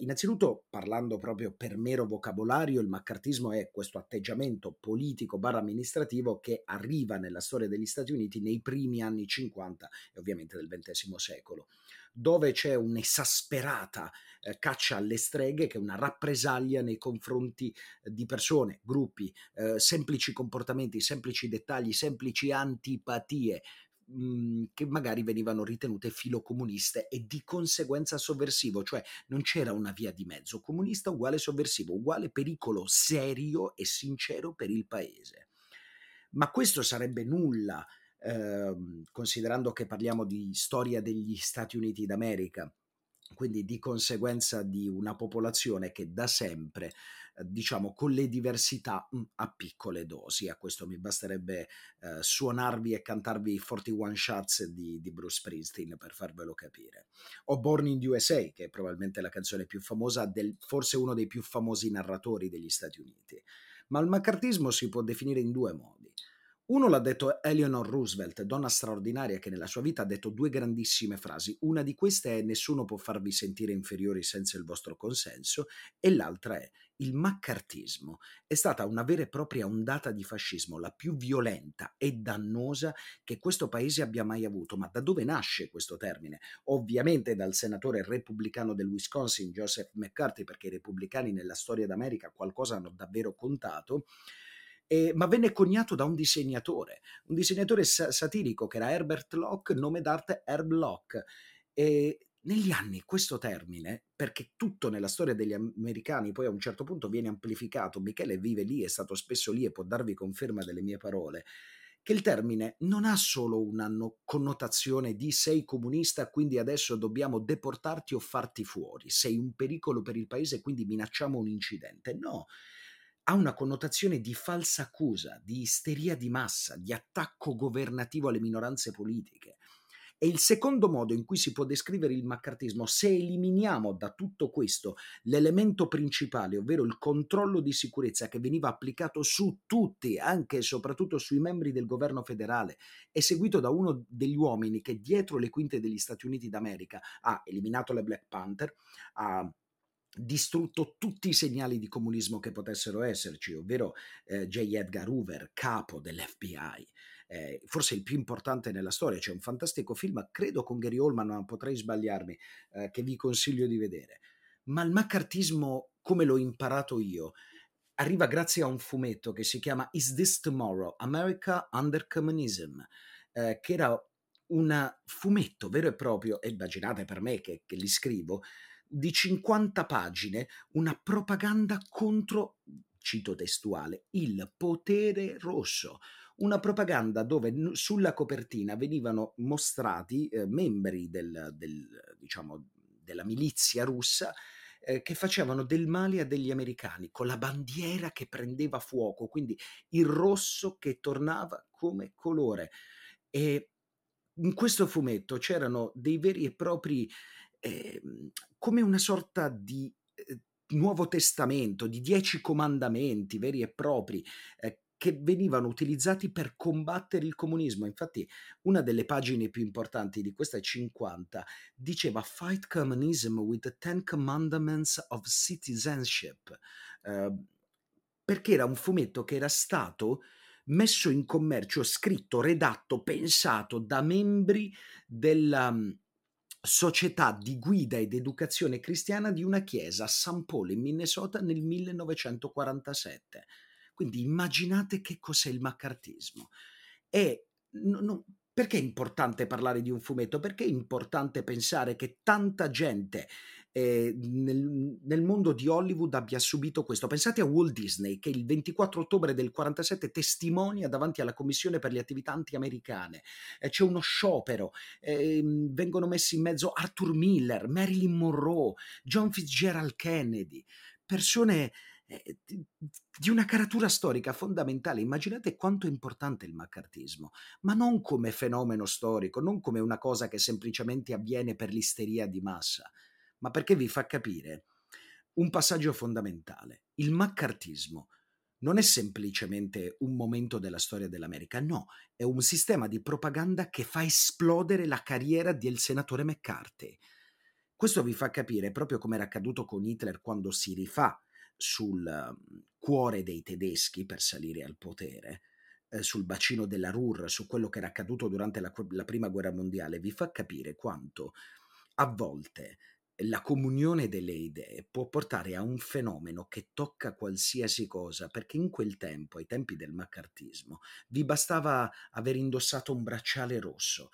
Innanzitutto, parlando proprio per mero vocabolario, il maccartismo è questo atteggiamento politico barra amministrativo che arriva nella storia degli Stati Uniti nei primi anni 50 e ovviamente del XX secolo, dove c'è un'esasperata caccia alle streghe che è una rappresaglia nei confronti di persone, gruppi, semplici comportamenti, semplici dettagli, semplici antipatie che magari venivano ritenute filocomuniste e di conseguenza sovversivo, cioè non c'era una via di mezzo, comunista uguale sovversivo, uguale pericolo serio e sincero per il paese. Ma questo sarebbe nulla, considerando che parliamo di storia degli Stati Uniti d'America, quindi di conseguenza di una popolazione che da sempre, diciamo, con le diversità a piccole dosi. A questo mi basterebbe suonarvi e cantarvi 41 Shots di Bruce Springsteen per farvelo capire. O Born in the USA, che è probabilmente la canzone più famosa, forse uno dei più famosi narratori degli Stati Uniti. Ma il maccartismo si può definire in due modi. Uno l'ha detto Eleanor Roosevelt, donna straordinaria che nella sua vita ha detto due grandissime frasi. Una di queste è «Nessuno può farvi sentire inferiori senza il vostro consenso» e l'altra è «Il maccartismo è stata una vera e propria ondata di fascismo, la più violenta e dannosa che questo paese abbia mai avuto». Ma da dove nasce questo termine? Ovviamente dal senatore repubblicano del Wisconsin, Joseph McCarthy, perché i repubblicani nella storia d'America qualcosa hanno davvero contato. Ma venne coniato da un disegnatore satirico che era Herbert Locke, nome d'arte Herb Locke. E negli anni questo termine, perché tutto nella storia degli americani poi a un certo punto viene amplificato, Michele vive lì, è stato spesso lì e può darvi conferma delle mie parole, che il termine non ha solo una connotazione di sei comunista, quindi adesso dobbiamo deportarti o farti fuori, sei un pericolo per il paese, quindi minacciamo un incidente. No. Ha una connotazione di falsa accusa, di isteria di massa, di attacco governativo alle minoranze politiche. E il secondo modo in cui si può descrivere il maccartismo, se eliminiamo da tutto questo l'elemento principale, ovvero il controllo di sicurezza che veniva applicato su tutti, anche e soprattutto sui membri del governo federale, eseguito da uno degli uomini che dietro le quinte degli Stati Uniti d'America ha eliminato le Black Panther, ha distrutto tutti i segnali di comunismo che potessero esserci, ovvero J. Edgar Hoover, capo dell'FBI, forse il più importante nella storia. C'è un fantastico film, credo con Gary Oldman, ma potrei sbagliarmi, che vi consiglio di vedere. Ma il maccartismo, come l'ho imparato io, arriva grazie a un fumetto che si chiama Is This Tomorrow? America Under Communism, che era un fumetto vero e proprio, e immaginate per me che li scrivo, di 50 pagine, una propaganda contro, cito testuale, il potere rosso. Una propaganda dove sulla copertina venivano mostrati membri diciamo, della milizia russa che facevano del male a degli americani, con la bandiera che prendeva fuoco, quindi il rosso che tornava come colore. E in questo fumetto c'erano dei veri e propri come una sorta di Nuovo Testamento, di 10 comandamenti veri e propri che venivano utilizzati per combattere il comunismo. Infatti una delle pagine più importanti di queste 50 diceva Fight Communism with the 10 Commandments of Citizenship, perché era un fumetto che era stato messo in commercio, scritto, redatto, pensato da membri della Società di guida ed educazione cristiana di una chiesa a St. Paul in Minnesota nel 1947. Quindi immaginate che cos'è il maccartismo. E perché è importante parlare di un fumetto? Perché è importante pensare che tanta gente nel mondo di Hollywood abbia subito questo? Pensate a Walt Disney, che il 24 ottobre del 47 testimonia davanti alla commissione per le attività anti-americane. C'è uno sciopero, vengono messi in mezzo Arthur Miller, Marilyn Monroe, John Fitzgerald Kennedy, persone di una caratura storica fondamentale. Immaginate quanto è importante il maccartismo, ma non come fenomeno storico, non come una cosa che semplicemente avviene per l'isteria di massa, ma perché vi fa capire un passaggio fondamentale. Il maccartismo non è semplicemente un momento della storia dell'America, no, è un sistema di propaganda che fa esplodere la carriera del senatore McCarthy. Questo vi fa capire, proprio come era accaduto con Hitler quando si rifà sul cuore dei tedeschi per salire al potere, sul bacino della Ruhr, su quello che era accaduto durante la prima guerra mondiale, vi fa capire quanto a volte la comunione delle idee può portare a un fenomeno che tocca qualsiasi cosa, perché in quel tempo, ai tempi del maccartismo, vi bastava aver indossato un bracciale rosso,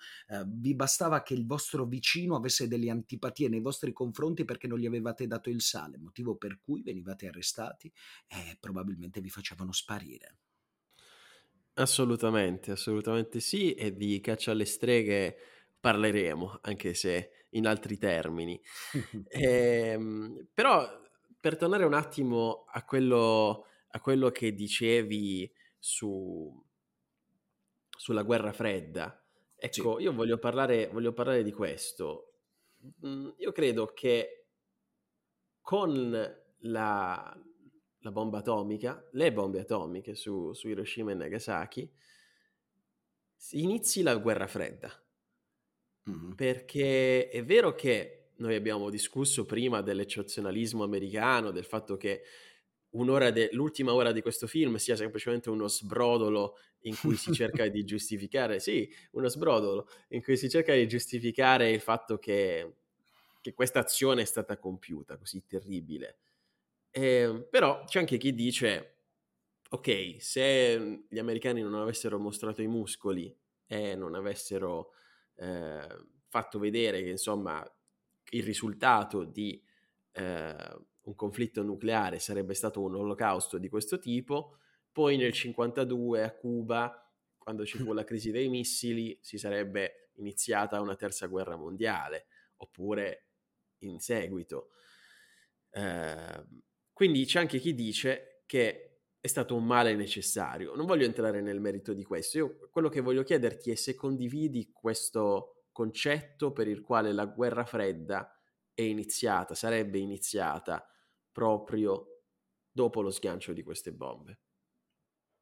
vi bastava che il vostro vicino avesse delle antipatie nei vostri confronti perché non gli avevate dato il sale, motivo per cui venivate arrestati e probabilmente vi facevano sparire. Assolutamente, assolutamente sì, e di caccia alle streghe parleremo, anche se in altri termini. Però per tornare un attimo a quello che dicevi sulla guerra fredda, ecco, sì. Io voglio parlare di questo. Io credo che con la bomba atomica, le bombe atomiche su Hiroshima e Nagasaki, si inizi la guerra fredda. Perché è vero che noi abbiamo discusso prima dell'eccezionalismo americano, del fatto che l'ultima ora di questo film sia semplicemente uno sbrodolo in cui si cerca di giustificare, il fatto che questa azione è stata compiuta, così terribile. Però c'è anche chi dice, ok, se gli americani non avessero mostrato i muscoli e non avessero fatto vedere che insomma il risultato di un conflitto nucleare sarebbe stato un olocausto di questo tipo, poi nel 52 a Cuba, quando ci fu la crisi dei missili, si sarebbe iniziata una terza guerra mondiale, oppure in seguito. Quindi c'è anche chi dice che è stato un male necessario. Non voglio entrare nel merito di questo. Io quello che voglio chiederti è se condividi questo concetto per il quale la guerra fredda sarebbe iniziata proprio dopo lo sgancio di queste bombe.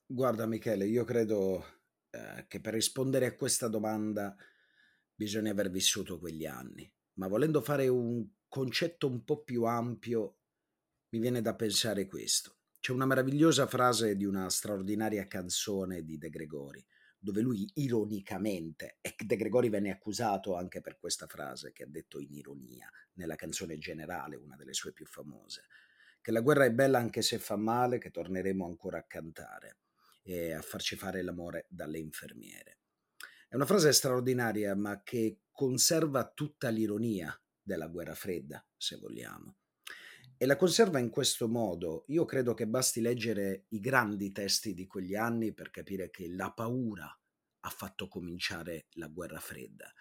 Guarda Michele, io credo che per rispondere a questa domanda bisogna aver vissuto quegli anni, ma volendo fare un concetto un po' più ampio mi viene da pensare questo. C'è una meravigliosa frase di una straordinaria canzone di De Gregori, dove lui ironicamente, e De Gregori venne accusato anche per questa frase che ha detto in ironia, nella canzone Generale, una delle sue più famose, che la guerra è bella anche se fa male, che torneremo ancora a cantare e a farci fare l'amore dalle infermiere. È una frase straordinaria, ma che conserva tutta l'ironia della guerra fredda, se vogliamo. E la conserva in questo modo. Io credo che basti leggere i grandi testi di quegli anni per capire che la paura ha fatto cominciare la guerra fredda.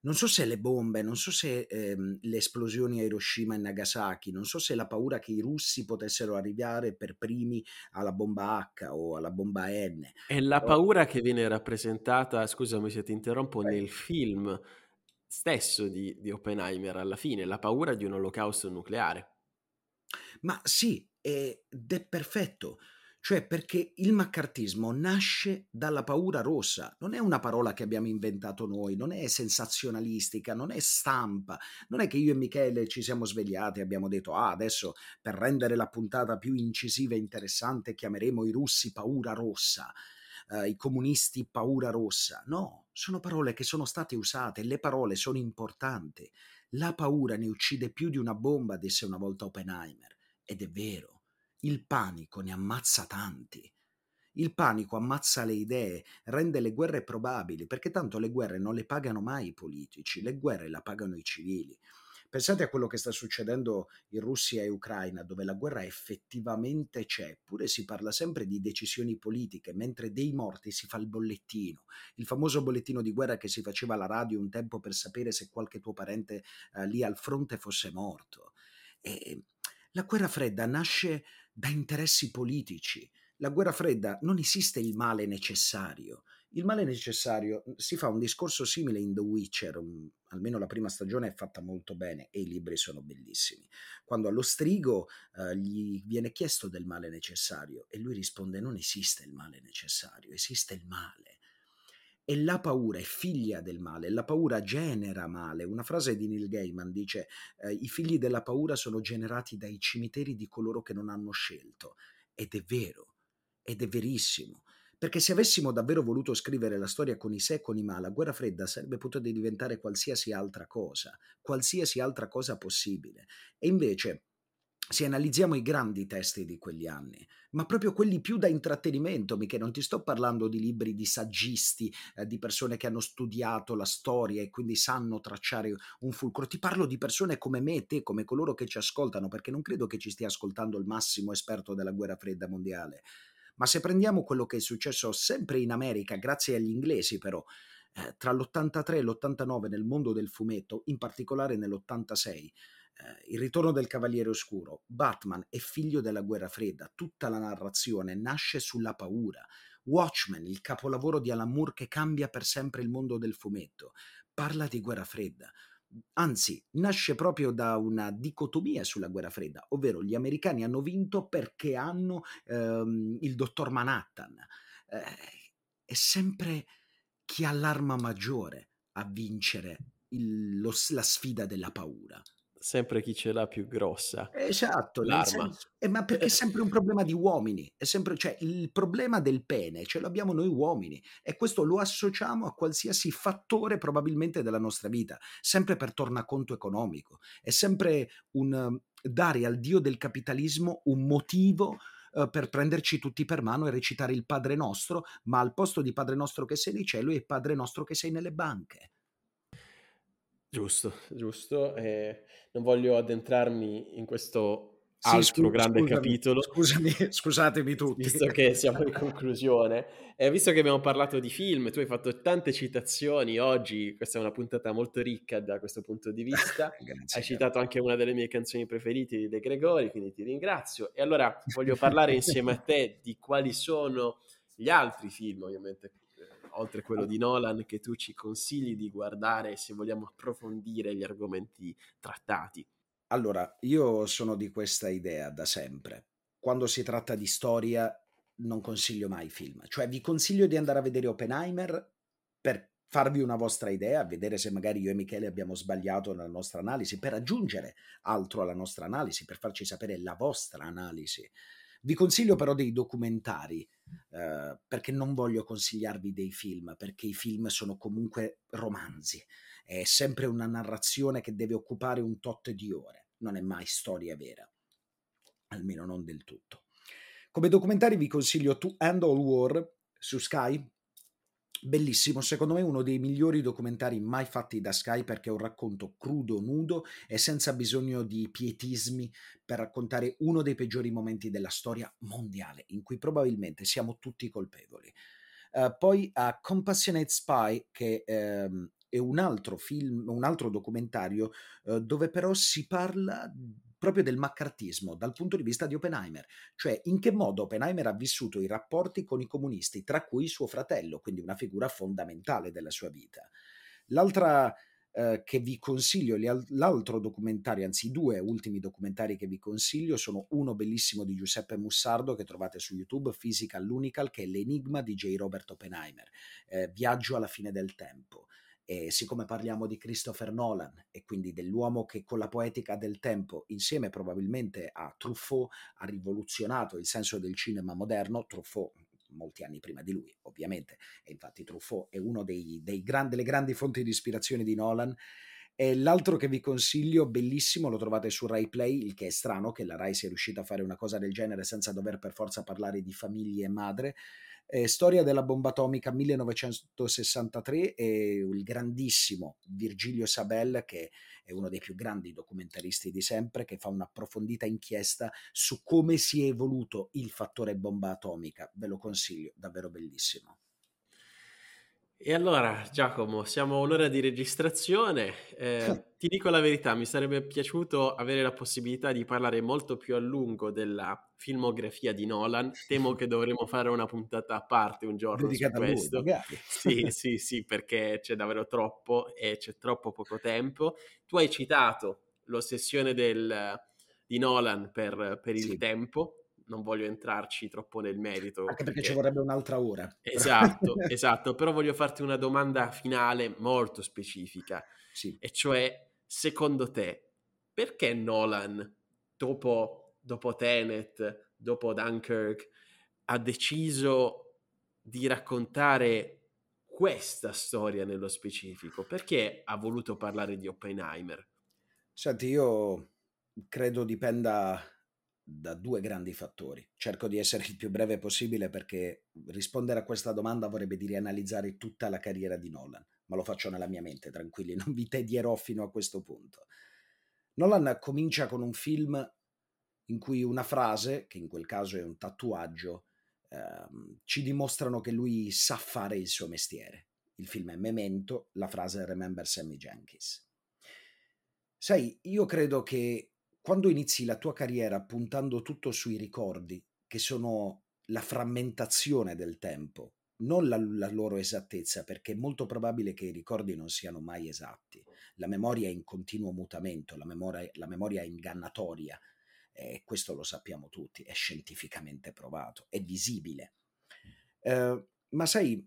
Non so se le bombe, non so se le esplosioni a Hiroshima e Nagasaki, non so se la paura che i russi potessero arrivare per primi alla bomba H o alla bomba N. È la paura che viene rappresentata, scusami se ti interrompo, nel film stesso di Oppenheimer alla fine, la paura di un olocausto nucleare. Ma sì, ed è perfetto, cioè perché il maccartismo nasce dalla paura rossa, non è una parola che abbiamo inventato noi, non è sensazionalistica, non è stampa, non è che io e Michele ci siamo svegliati e abbiamo detto adesso per rendere la puntata più incisiva e interessante chiameremo i russi paura rossa, i comunisti paura rossa, no, sono parole che sono state usate, le parole sono importanti. La paura ne uccide più di una bomba, disse una volta Oppenheimer. Ed è vero, il panico ne ammazza tanti. Il panico ammazza le idee, rende le guerre probabili, perché tanto le guerre non le pagano mai i politici, le guerre la pagano i civili. Pensate a quello che sta succedendo in Russia e Ucraina, dove la guerra effettivamente c'è, pure si parla sempre di decisioni politiche, mentre dei morti si fa il bollettino, il famoso bollettino di guerra che si faceva alla radio un tempo per sapere se qualche tuo parente lì al fronte fosse morto. E la guerra fredda nasce da interessi politici. La guerra fredda non esiste il male necessario. Il male necessario, si fa un discorso simile in The Witcher, almeno la prima stagione è fatta molto bene e i libri sono bellissimi, quando allo strigo gli viene chiesto del male necessario e lui risponde: non esiste il male necessario, esiste il male. E la paura è figlia del male, la paura genera male. Una frase di Neil Gaiman dice: i figli della paura sono generati dai cimiteri di coloro che non hanno scelto. Ed è vero, ed è verissimo. Perché se avessimo davvero voluto scrivere la storia con i se e con i ma, la guerra fredda sarebbe potuta diventare qualsiasi altra cosa possibile. E invece, se analizziamo i grandi testi di quegli anni, ma proprio quelli più da intrattenimento, mica non ti sto parlando di libri di saggisti, di persone che hanno studiato la storia e quindi sanno tracciare un fulcro, ti parlo di persone come me e te, come coloro che ci ascoltano, perché non credo che ci stia ascoltando il massimo esperto della guerra fredda mondiale. Ma se prendiamo quello che è successo sempre in America, grazie agli inglesi però, tra l'83 e l'89 nel mondo del fumetto, in particolare nell'86, il ritorno del Cavaliere Oscuro, Batman è figlio della Guerra Fredda, tutta la narrazione nasce sulla paura. Watchmen, il capolavoro di Alan Moore che cambia per sempre il mondo del fumetto, parla di Guerra Fredda. Anzi, nasce proprio da una dicotomia sulla guerra fredda, ovvero gli americani hanno vinto perché hanno il dottor Manhattan. È sempre chi ha l'arma maggiore a vincere la sfida della paura. Sempre chi ce l'ha più grossa. Esatto, l'arma. Ma perché è sempre un problema di uomini, è sempre, cioè, il problema del pene ce l'abbiamo noi uomini e questo lo associamo a qualsiasi fattore probabilmente della nostra vita, sempre per tornaconto economico, è sempre un dare al dio del capitalismo un motivo per prenderci tutti per mano e recitare il Padre Nostro, ma al posto di Padre Nostro che sei nei cieli è Padre Nostro che sei nelle banche. Giusto, giusto. Non voglio addentrarmi in questo capitolo. Scusatemi tutti. Visto che siamo in conclusione. Visto che abbiamo parlato di film, tu hai fatto tante citazioni oggi, questa è una puntata molto ricca da questo punto di vista. Grazie, hai citato anche una delle mie canzoni preferite di De Gregori, quindi ti ringrazio. E allora voglio parlare insieme a te di quali sono gli altri film, ovviamente, oltre quello di Nolan, che tu ci consigli di guardare se vogliamo approfondire gli argomenti trattati. Allora, io sono di questa idea da sempre. Quando si tratta di storia non consiglio mai film. Cioè vi consiglio di andare a vedere Oppenheimer per farvi una vostra idea, vedere se magari io e Michele abbiamo sbagliato nella nostra analisi, per aggiungere altro alla nostra analisi, per farci sapere la vostra analisi. Vi consiglio però dei documentari, perché non voglio consigliarvi dei film, perché i film sono comunque romanzi. È sempre una narrazione che deve occupare un tot di ore, non è mai storia vera, almeno non del tutto. Come documentari vi consiglio To End All War su Sky, bellissimo, secondo me uno dei migliori documentari mai fatti da Sky, perché è un racconto crudo, nudo e senza bisogno di pietismi per raccontare uno dei peggiori momenti della storia mondiale, in cui probabilmente siamo tutti colpevoli. Poi a Compassionate Spy, che è un altro film, un altro documentario dove però si parla proprio del maccartismo dal punto di vista di Oppenheimer, cioè in che modo Oppenheimer ha vissuto i rapporti con i comunisti, tra cui suo fratello, quindi una figura fondamentale della sua vita. L'altra che vi consiglio, l'altro documentario, anzi i due ultimi documentari che vi consiglio sono uno bellissimo di Giuseppe Mussardo che trovate su YouTube, Physical Lunical, che è l'enigma di J. Robert Oppenheimer, Viaggio alla fine del tempo. E siccome parliamo di Christopher Nolan e quindi dell'uomo che con la poetica del tempo, insieme probabilmente a Truffaut, ha rivoluzionato il senso del cinema moderno, Truffaut molti anni prima di lui ovviamente, e infatti Truffaut è uno delle grandi fonti di ispirazione di Nolan. E l'altro che vi consiglio, bellissimo, lo trovate su Rai Play, il che è strano che la Rai sia riuscita a fare una cosa del genere senza dover per forza parlare di famiglie e madre, Storia della bomba atomica 1963, e il grandissimo Virgilio Sabel, che è uno dei più grandi documentaristi di sempre, che fa un'approfondita inchiesta su come si è evoluto il fattore bomba atomica. Ve lo consiglio, davvero bellissimo. E allora, Giacomo, siamo a un'ora di registrazione. Ti dico la verità, mi sarebbe piaciuto avere la possibilità di parlare molto più a lungo della filmografia di Nolan. Temo che dovremo fare una puntata a parte un giorno dedicata su questo. A lui, magari. Sì, perché c'è davvero troppo e c'è troppo poco tempo. Tu hai citato l'ossessione di Nolan per il tempo. Non voglio entrarci troppo nel merito. Anche perché ci vorrebbe un'altra ora. Esatto. Però voglio farti una domanda finale molto specifica. Sì. E cioè, secondo te, perché Nolan, dopo Tenet, dopo Dunkirk, ha deciso di raccontare questa storia nello specifico? Perché ha voluto parlare di Oppenheimer? Senti, io credo dipenda da due grandi fattori. Cerco di essere il più breve possibile perché rispondere a questa domanda vorrebbe dire analizzare tutta la carriera di Nolan, ma lo faccio nella mia mente, tranquilli, non vi tedierò fino a questo punto. Nolan comincia con un film in cui una frase, che in quel caso è un tatuaggio, ci dimostrano che lui sa fare il suo mestiere. Il film è Memento, la frase è Remember Sammy Jenkins. Sai, io credo che quando inizi la tua carriera puntando tutto sui ricordi, che sono la frammentazione del tempo, non la loro esattezza, perché è molto probabile che i ricordi non siano mai esatti. La memoria è in continuo mutamento, la memoria è ingannatoria, e questo lo sappiamo tutti, è scientificamente provato, è visibile. Ma sai,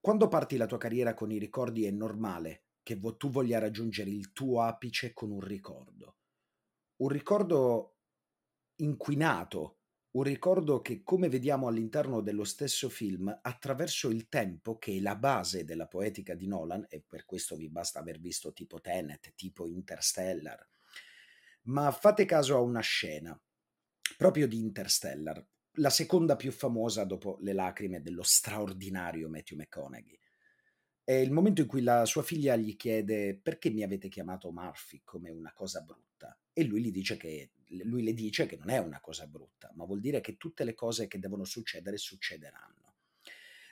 quando parti la tua carriera con i ricordi è normale che tu voglia raggiungere il tuo apice con un ricordo. Un ricordo inquinato, un ricordo che, come vediamo all'interno dello stesso film, attraverso il tempo, che è la base della poetica di Nolan, e per questo vi basta aver visto tipo Tenet, tipo Interstellar. Ma fate caso a una scena, proprio di Interstellar, la seconda più famosa dopo Le lacrime dello straordinario Matthew McConaughey. È il momento in cui la sua figlia gli chiede: perché mi avete chiamato Murphy come una cosa brutta? E lui le dice che non è una cosa brutta, ma vuol dire che tutte le cose che devono succedere succederanno.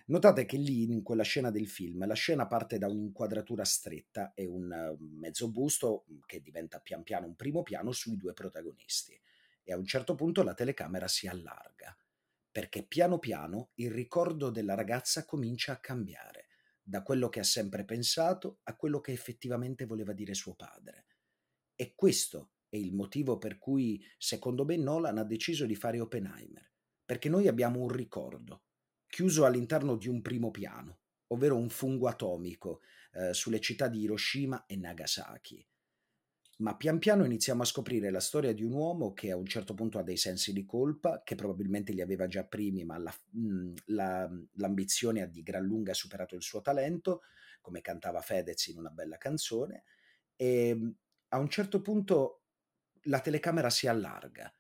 Notate che lì, in quella scena del film, la scena parte da un'inquadratura stretta e un mezzo busto che diventa pian piano un primo piano sui due protagonisti, e a un certo punto la telecamera si allarga, perché piano piano il ricordo della ragazza comincia a cambiare, da quello che ha sempre pensato a quello che effettivamente voleva dire suo padre. E questo è il motivo per cui, secondo me, Nolan ha deciso di fare Oppenheimer, perché noi abbiamo un ricordo chiuso all'interno di un primo piano, ovvero un fungo atomico sulle città di Hiroshima e Nagasaki. Ma pian piano iniziamo a scoprire la storia di un uomo che a un certo punto ha dei sensi di colpa, che probabilmente li aveva già primi, ma l'ambizione ha di gran lunga superato il suo talento, come cantava Fedez in una bella canzone, e a un certo punto la telecamera si allarga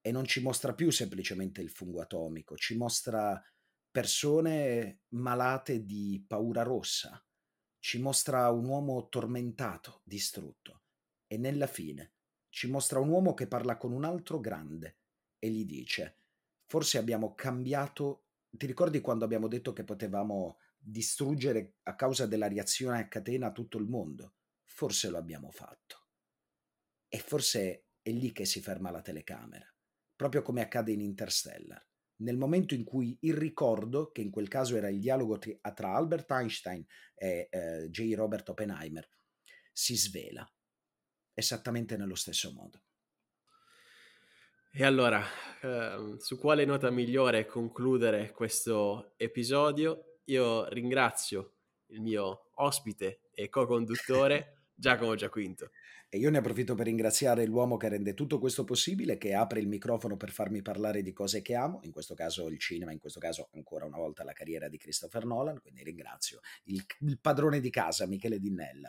e non ci mostra più semplicemente il fungo atomico, ci mostra persone malate di paura rossa, ci mostra un uomo tormentato, distrutto, e nella fine ci mostra un uomo che parla con un altro grande e gli dice: forse abbiamo cambiato, ti ricordi quando abbiamo detto che potevamo distruggere a causa della reazione a catena tutto il mondo? Forse lo abbiamo fatto. E forse è lì che si ferma la telecamera, proprio come accade in Interstellar, nel momento in cui il ricordo, che in quel caso era il dialogo tra Albert Einstein e J. Robert Oppenheimer, si svela, esattamente nello stesso modo. E allora, su quale nota migliore concludere questo episodio? Io ringrazio il mio ospite e co-conduttore, Giacomo Giaquinto. E io ne approfitto per ringraziare l'uomo che rende tutto questo possibile, che apre il microfono per farmi parlare di cose che amo, in questo caso il cinema, in questo caso ancora una volta la carriera di Christopher Nolan, quindi ringrazio il padrone di casa, Michele Dinnell.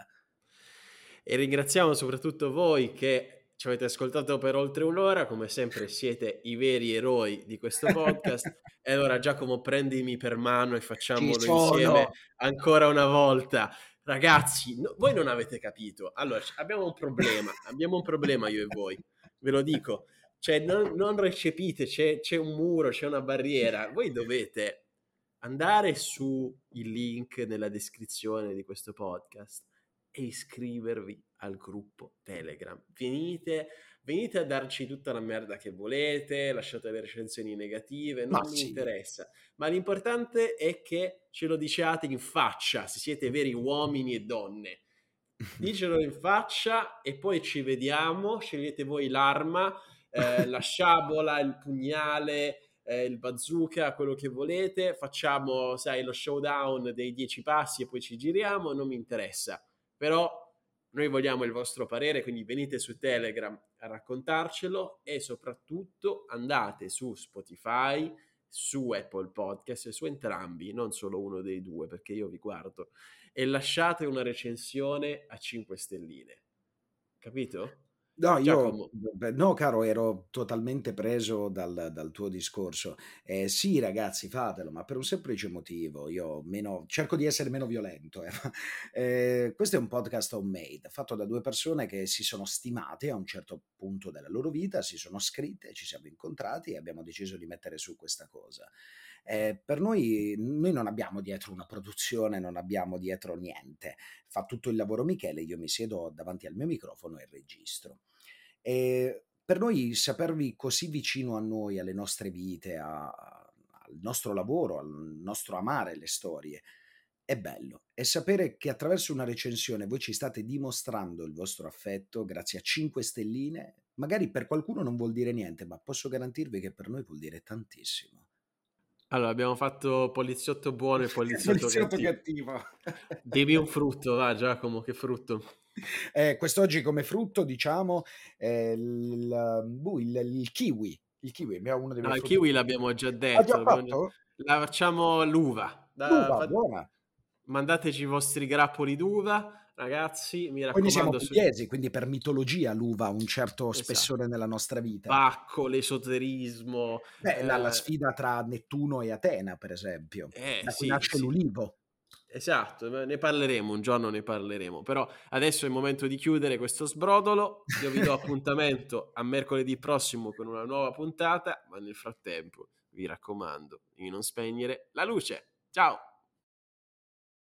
E ringraziamo soprattutto voi che ci avete ascoltato per oltre un'ora, come sempre siete i veri eroi di questo podcast. E allora, Giacomo, prendimi per mano e facciamolo insieme ancora una volta. Ragazzi, voi non avete capito. Allora, abbiamo un problema io e voi, ve lo dico. Cioè, non recepite, c'è un muro, c'è una barriera. Voi dovete andare su il link nella descrizione di questo podcast e iscrivervi al gruppo Telegram. Venite a darci tutta la merda che volete, lasciate le recensioni negative, non mi interessa, ma l'importante è che ce lo diciate in faccia, se siete veri uomini e donne. Dicelo in faccia e poi ci vediamo, scegliete voi l'arma, la sciabola, il pugnale, il bazooka, quello che volete, facciamo, sai, lo showdown dei 10 passi e poi ci giriamo, non mi interessa, però noi vogliamo il vostro parere, quindi venite su Telegram a raccontarcelo e soprattutto andate su Spotify, su Apple Podcast e su entrambi, non solo uno dei due, perché io vi guardo, e lasciate una recensione a 5 stelline. Capito? No, io, no, caro, ero totalmente preso dal tuo discorso. Sì, ragazzi, fatelo, ma per un semplice motivo. Io cerco di essere meno violento. Questo è un podcast homemade, fatto da 2 persone che si sono stimate a un certo punto della loro vita, si sono scritte, ci siamo incontrati e abbiamo deciso di mettere su questa cosa. Per noi non abbiamo dietro una produzione, non abbiamo dietro niente. Fa tutto il lavoro Michele, io mi siedo davanti al mio microfono e registro. E per noi sapervi così vicino a noi, alle nostre vite, al nostro lavoro, al nostro amare le storie, è bello. E sapere che attraverso una recensione voi ci state dimostrando il vostro affetto grazie a 5 stelline, magari per qualcuno non vuol dire niente, ma posso garantirvi che per noi vuol dire tantissimo. Allora, abbiamo fatto poliziotto buono e poliziotto cattivo. Devi un frutto, va Giacomo, che frutto? Quest'oggi come frutto diciamo il kiwi. Il kiwi è uno dei miei frutti. Il kiwi l'abbiamo già detto. La facciamo l'uva. Buona. Mandateci i vostri grappoli d'uva, ragazzi, mi raccomando. Quindi siamo pugliesi, quindi per mitologia l'uva ha un certo spessore nella nostra vita. Bacco, l'esoterismo. La sfida tra Nettuno e Atena, per esempio. Nasce l'ulivo. Esatto, ne parleremo, un giorno ne parleremo. Però adesso è il momento di chiudere questo sbrodolo. Io vi do appuntamento a mercoledì prossimo con una nuova puntata, ma nel frattempo, vi raccomando, di non spegnere la luce. Ciao!